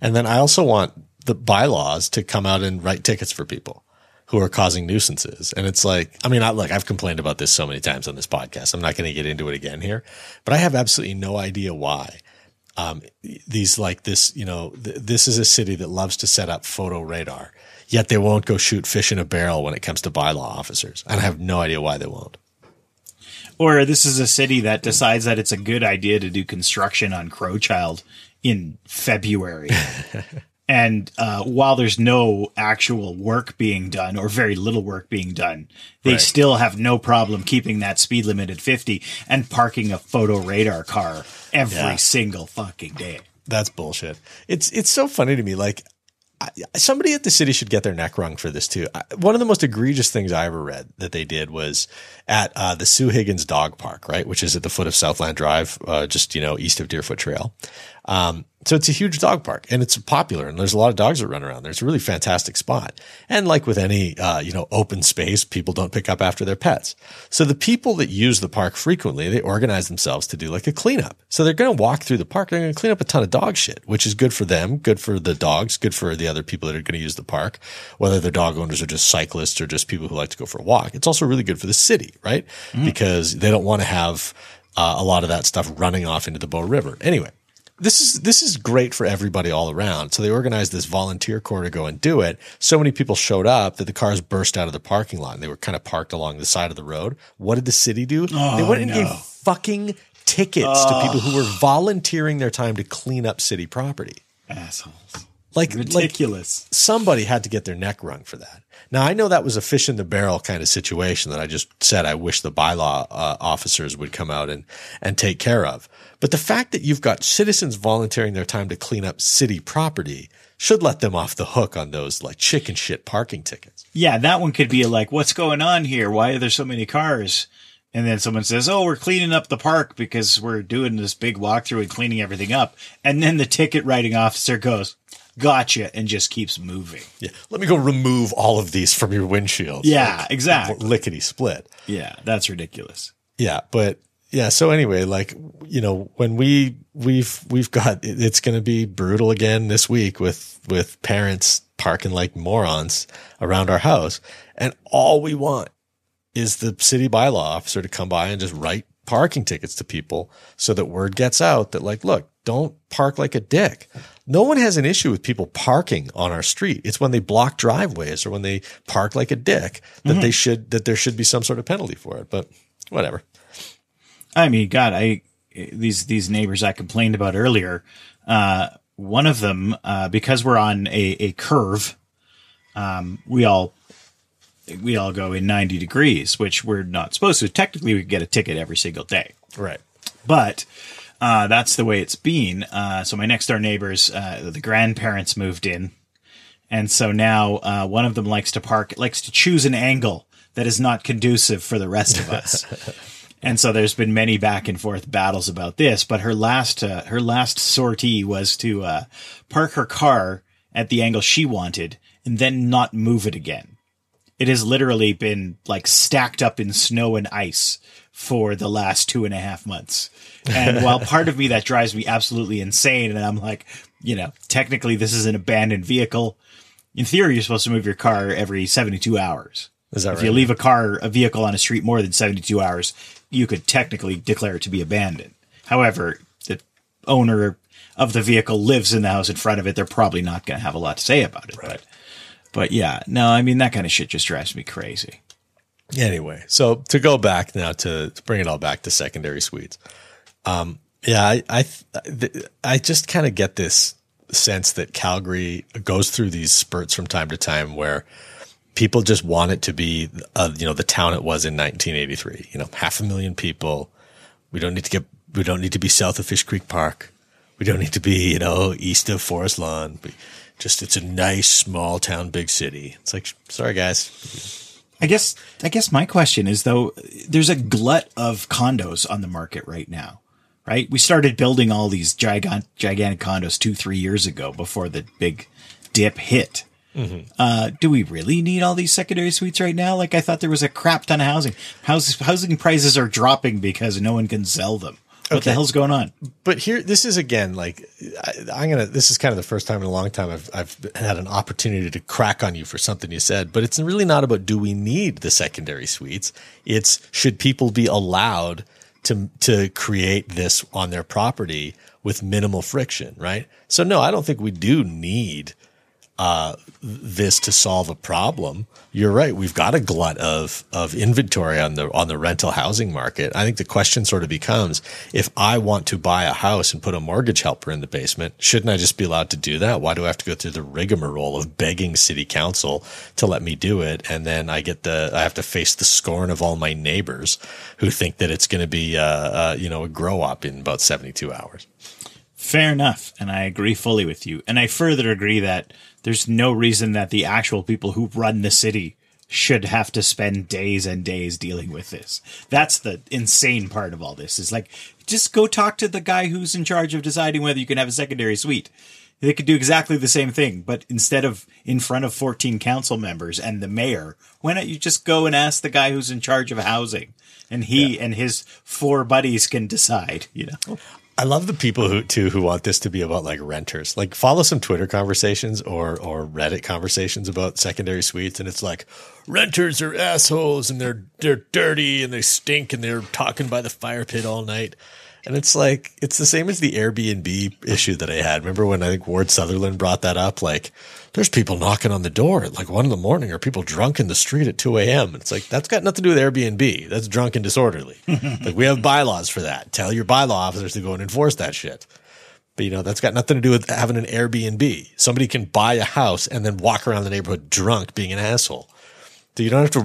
And then I also want the bylaws to come out and write tickets for people who are causing nuisances. And it's like, I mean, look, I've complained about this so many times on this podcast. I'm not going to get into it again here, but I have absolutely no idea why. This is a city that loves to set up photo radar, yet they won't go shoot fish in a barrel when it comes to bylaw officers. And I have no idea why they won't. Or this is a city that decides that it's a good idea to do construction on Crowchild in February. And while there's no actual work being done or very little work being done, they still have no problem keeping that speed limit at 50 and parking a photo radar car every single fucking day. That's bullshit. It's so funny to me. Like, somebody at the city should get their neck wrung for this too. One of the most egregious things I ever read that they did was at the Sue Higgins Dog Park, right, which is at the foot of Southland Drive, just, you know, east of Deerfoot Trail. So it's a huge dog park and it's popular and there's a lot of dogs that run around there. It's a really fantastic spot. And like with any, open space, people don't pick up after their pets. So the people that use the park frequently, they organize themselves to do like a cleanup. So they're going to walk through the park. They're going to clean up a ton of dog shit, which is good for them, good for the dogs, good for the other people that are going to use the park, whether they're dog owners or just cyclists or just people who like to go for a walk. It's also really good for the city, right? Mm. Because they don't want to have a lot of that stuff running off into the Bow River. Anyway. This is great for everybody all around. So they organized this volunteer corps to go and do it. So many people showed up that the cars burst out of the parking lot and they were kind of parked along the side of the road. What did the city do? Oh, they went and gave fucking tickets to people who were volunteering their time to clean up city property. Assholes. Like, ridiculous. Like, somebody had to get their neck wrung for that. Now, I know that was a fish in the barrel kind of situation that I just said I wish the bylaw officers would come out and take care of. But the fact that you've got citizens volunteering their time to clean up city property should let them off the hook on those like chicken shit parking tickets. Yeah, that one could be like, what's going on here? Why are there so many cars? And then someone says, oh, we're cleaning up the park because we're doing this big walkthrough and cleaning everything up. And then the ticket writing officer goes, gotcha, and just keeps moving. Yeah. Let me go remove all of these from your windshield. Yeah, like, exactly. Lickety split. Yeah. That's ridiculous. Yeah. But yeah. So anyway, like, you know, when we've got, it's going to be brutal again this week with parents parking like morons around our house. And all we want is the city bylaw officer to come by and just write parking tickets to people so that word gets out that, like, look, don't park like a dick. No one has an issue with people parking on our street. It's when they block driveways or when they park like a dick that mm-hmm. that there should be some sort of penalty for it, but whatever. I mean, God, these neighbors I complained about earlier, one of them, because we're on a curve, we all go in 90 degrees, which we're not supposed to. Technically, we get a ticket every single day. Right. But that's the way it's been. So my next door neighbors, the grandparents moved in. And so now one of them likes to choose an angle that is not conducive for the rest of us. And so there's been many back and forth battles about this. But her last sortie was to park her car at the angle she wanted and then not move it again. It has literally been like stacked up in snow and ice for the last 2.5 months. And while part of me that drives me absolutely insane, and I'm like, you know, technically this is an abandoned vehicle. In theory, you're supposed to move your car every 72 hours. Is that right? If you leave a vehicle on a street more than 72 hours, you could technically declare it to be abandoned. However, the owner of the vehicle lives in the house in front of it. They're probably not going to have a lot to say about it. Right. But yeah, no, I mean, that kind of shit just drives me crazy. Anyway, so to go back now to bring it all back to secondary suites. I just kind of get this sense that Calgary goes through these spurts from time to time where people just want it to be, you know, the town it was in 1983, you know, 500,000 people. We don't need to be south of Fish Creek Park. We don't need to be, you know, east of Forest Lawn. Just it's a nice small town, big city. It's like, sorry guys. I guess my question is though, there's a glut of condos on the market right now, right? We started building all these gigantic condos 2-3 years ago before the big dip hit. Mm-hmm. Do we really need all these secondary suites right now? Like I thought there was a crap ton of housing. Housing prices are dropping because no one can sell them. What the hell's going on? But here, this is again, like this is kind of the first time in a long time I've had an opportunity to crack on you for something you said, but it's really not about, do we need the secondary suites? It's should people be allowed to create this on their property with minimal friction, right? So no, I don't think we do need this to solve a problem. You're right. We've got a glut of inventory on the rental housing market. I think the question sort of becomes, if I want to buy a house and put a mortgage helper in the basement, shouldn't I just be allowed to do that? Why do I have to go through the rigmarole of begging city council to let me do it? And then I have to face the scorn of all my neighbors who think that it's going to be, you know, a grow up in about 72 hours. Fair enough. And I agree fully with you. And I further agree that there's no reason that the actual people who run the city should have to spend days and days dealing with this. That's the insane part of all this is like, just go talk to the guy who's in charge of deciding whether you can have a secondary suite. They could do exactly the same thing, but instead of in front of 14 council members and the mayor, why don't you just go and ask the guy who's in charge of housing and he and his 4 buddies can decide, you know? I love the people who want this to be about like renters. Like follow some Twitter conversations or Reddit conversations about secondary suites, and it's like renters are assholes and they're dirty and they stink and they're talking by the fire pit all night. And it's like it's the same as the Airbnb issue that I had. Remember when I think Ward Sutherland brought that up? Like there's people knocking on the door at like 1 a.m. or people drunk in the street at 2 a.m. It's like that's got nothing to do with Airbnb. That's drunk and disorderly. Like we have bylaws for that. Tell your bylaw officers to go and enforce that shit. But you know that's got nothing to do with having an Airbnb. Somebody can buy a house and then walk around the neighborhood drunk, being an asshole. So you don't have to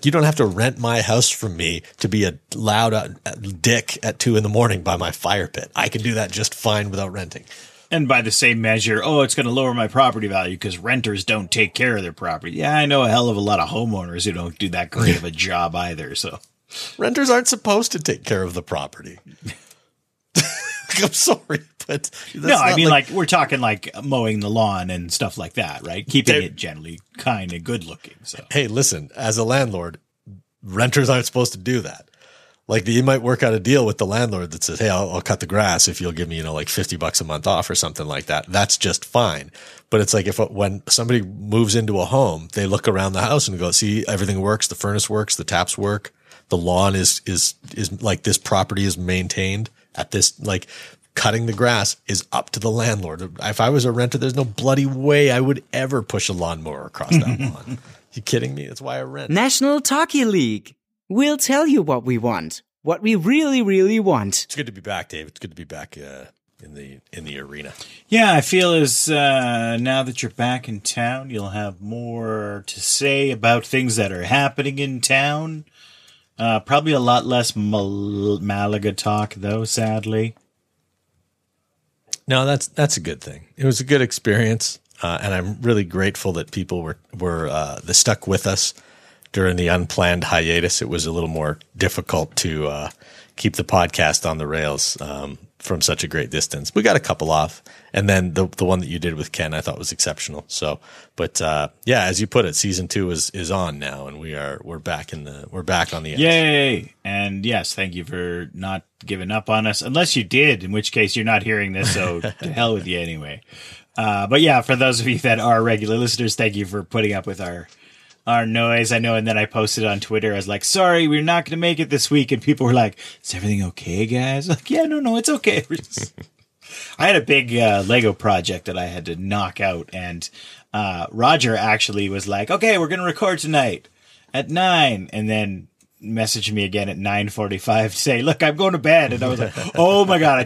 you don't have to rent my house from me to be a loud dick at 2 a.m. by my fire pit. I can do that just fine without renting. And by the same measure, it's going to lower my property value because renters don't take care of their property. Yeah, I know a hell of a lot of homeowners who don't do that great of a job either. So renters aren't supposed to take care of the property. Like, I'm sorry, but that's no, I mean, like we're talking like mowing the lawn and stuff like that, right? Keeping it generally kind of good looking. So, hey, listen, as a landlord, renters aren't supposed to do that. Like, you might work out a deal with the landlord that says, hey, I'll cut the grass if you'll give me, you know, like $50 a month off or something like that. That's just fine. But it's like, if when somebody moves into a home, they look around the house and go, see, everything works. The furnace works. The taps work. The lawn is like, this property is maintained at this, like, cutting the grass is up to the landlord. If I was a renter, there's no bloody way I would ever push a lawnmower across that lawn. You kidding me? That's why I rent. National Talkie League. We'll tell you what we want, what we really, really want. It's good to be back, Dave. It's good to be back in the arena. Yeah, I feel as now that you're back in town, you'll have more to say about things that are happening in town. Probably a lot less Malaga talk, though, sadly. No, that's a good thing. It was a good experience, and I'm really grateful that people were they stuck with us. During the unplanned hiatus, it was a little more difficult to keep the podcast on the rails from such a great distance. We got a couple off, and then the one that you did with Ken, I thought was exceptional. So, but yeah, as you put it, season 2 is on now, and we're back on the edge. Yay! And yes, thank you for not giving up on us, unless you did, in which case you're not hearing this. So to hell with you anyway. But yeah, for those of you that are regular listeners, thank you for putting up with our noise, I know. And then I posted on Twitter, I was like, sorry, we're not going to make it this week. And people were like, is everything okay, guys? Like, yeah, no, it's okay. I had a big Lego project that I had to knock out. And Roger actually was like, okay, we're going to record tonight at 9. And then messaged me again at 9:45 to say, look, I'm going to bed. And I was like, oh my God, I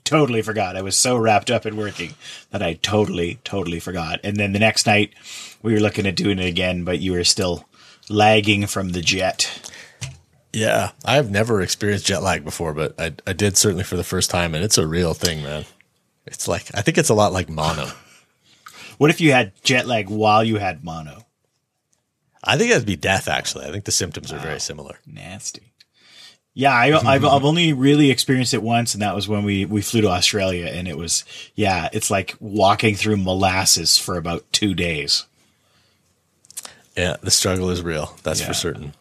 totally forgot. I was so wrapped up in working that I totally forgot. And then the next night we were looking at doing it again, but you were still lagging from the jet. Yeah. I've never experienced jet lag before, but I did certainly for the first time. And it's a real thing, man. It's like, I think it's a lot like mono. What if you had jet lag while you had mono? I think that'd be death, actually. I think the symptoms are very similar. Nasty. Yeah, I've only really experienced it once, and that was when we flew to Australia, and it was, yeah, it's like walking through molasses for about 2 days. Yeah, the struggle is real. That's for certain.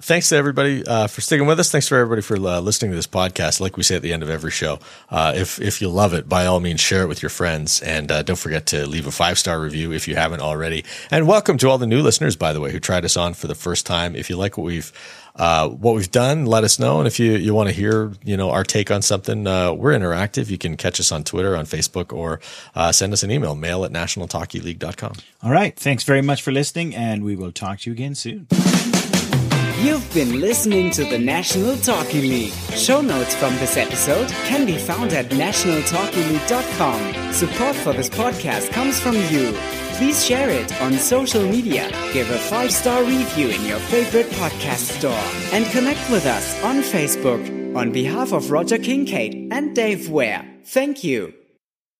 Thanks to everybody for sticking with us. Thanks for everybody for listening to this podcast. Like we say at the end of every show, if you love it, by all means, share it with your friends. And don't forget to leave a 5-star review if you haven't already. And welcome to all the new listeners, by the way, who tried us on for the first time. If you like what we've done, let us know. And if you want to hear, you know, our take on something, we're interactive. You can catch us on Twitter, on Facebook, or send us an email, mail@nationaltalkieleague.com. All right. Thanks very much for listening, and we will talk to you again soon. You've been listening to the National Talkie League. Show notes from this episode can be found at nationaltalkieleague.com. Support for this podcast comes from you. Please share it on social media. Give a 5-star review in your favorite podcast store. And connect with us on Facebook. On behalf of Roger Kincaid and Dave Ware, thank you.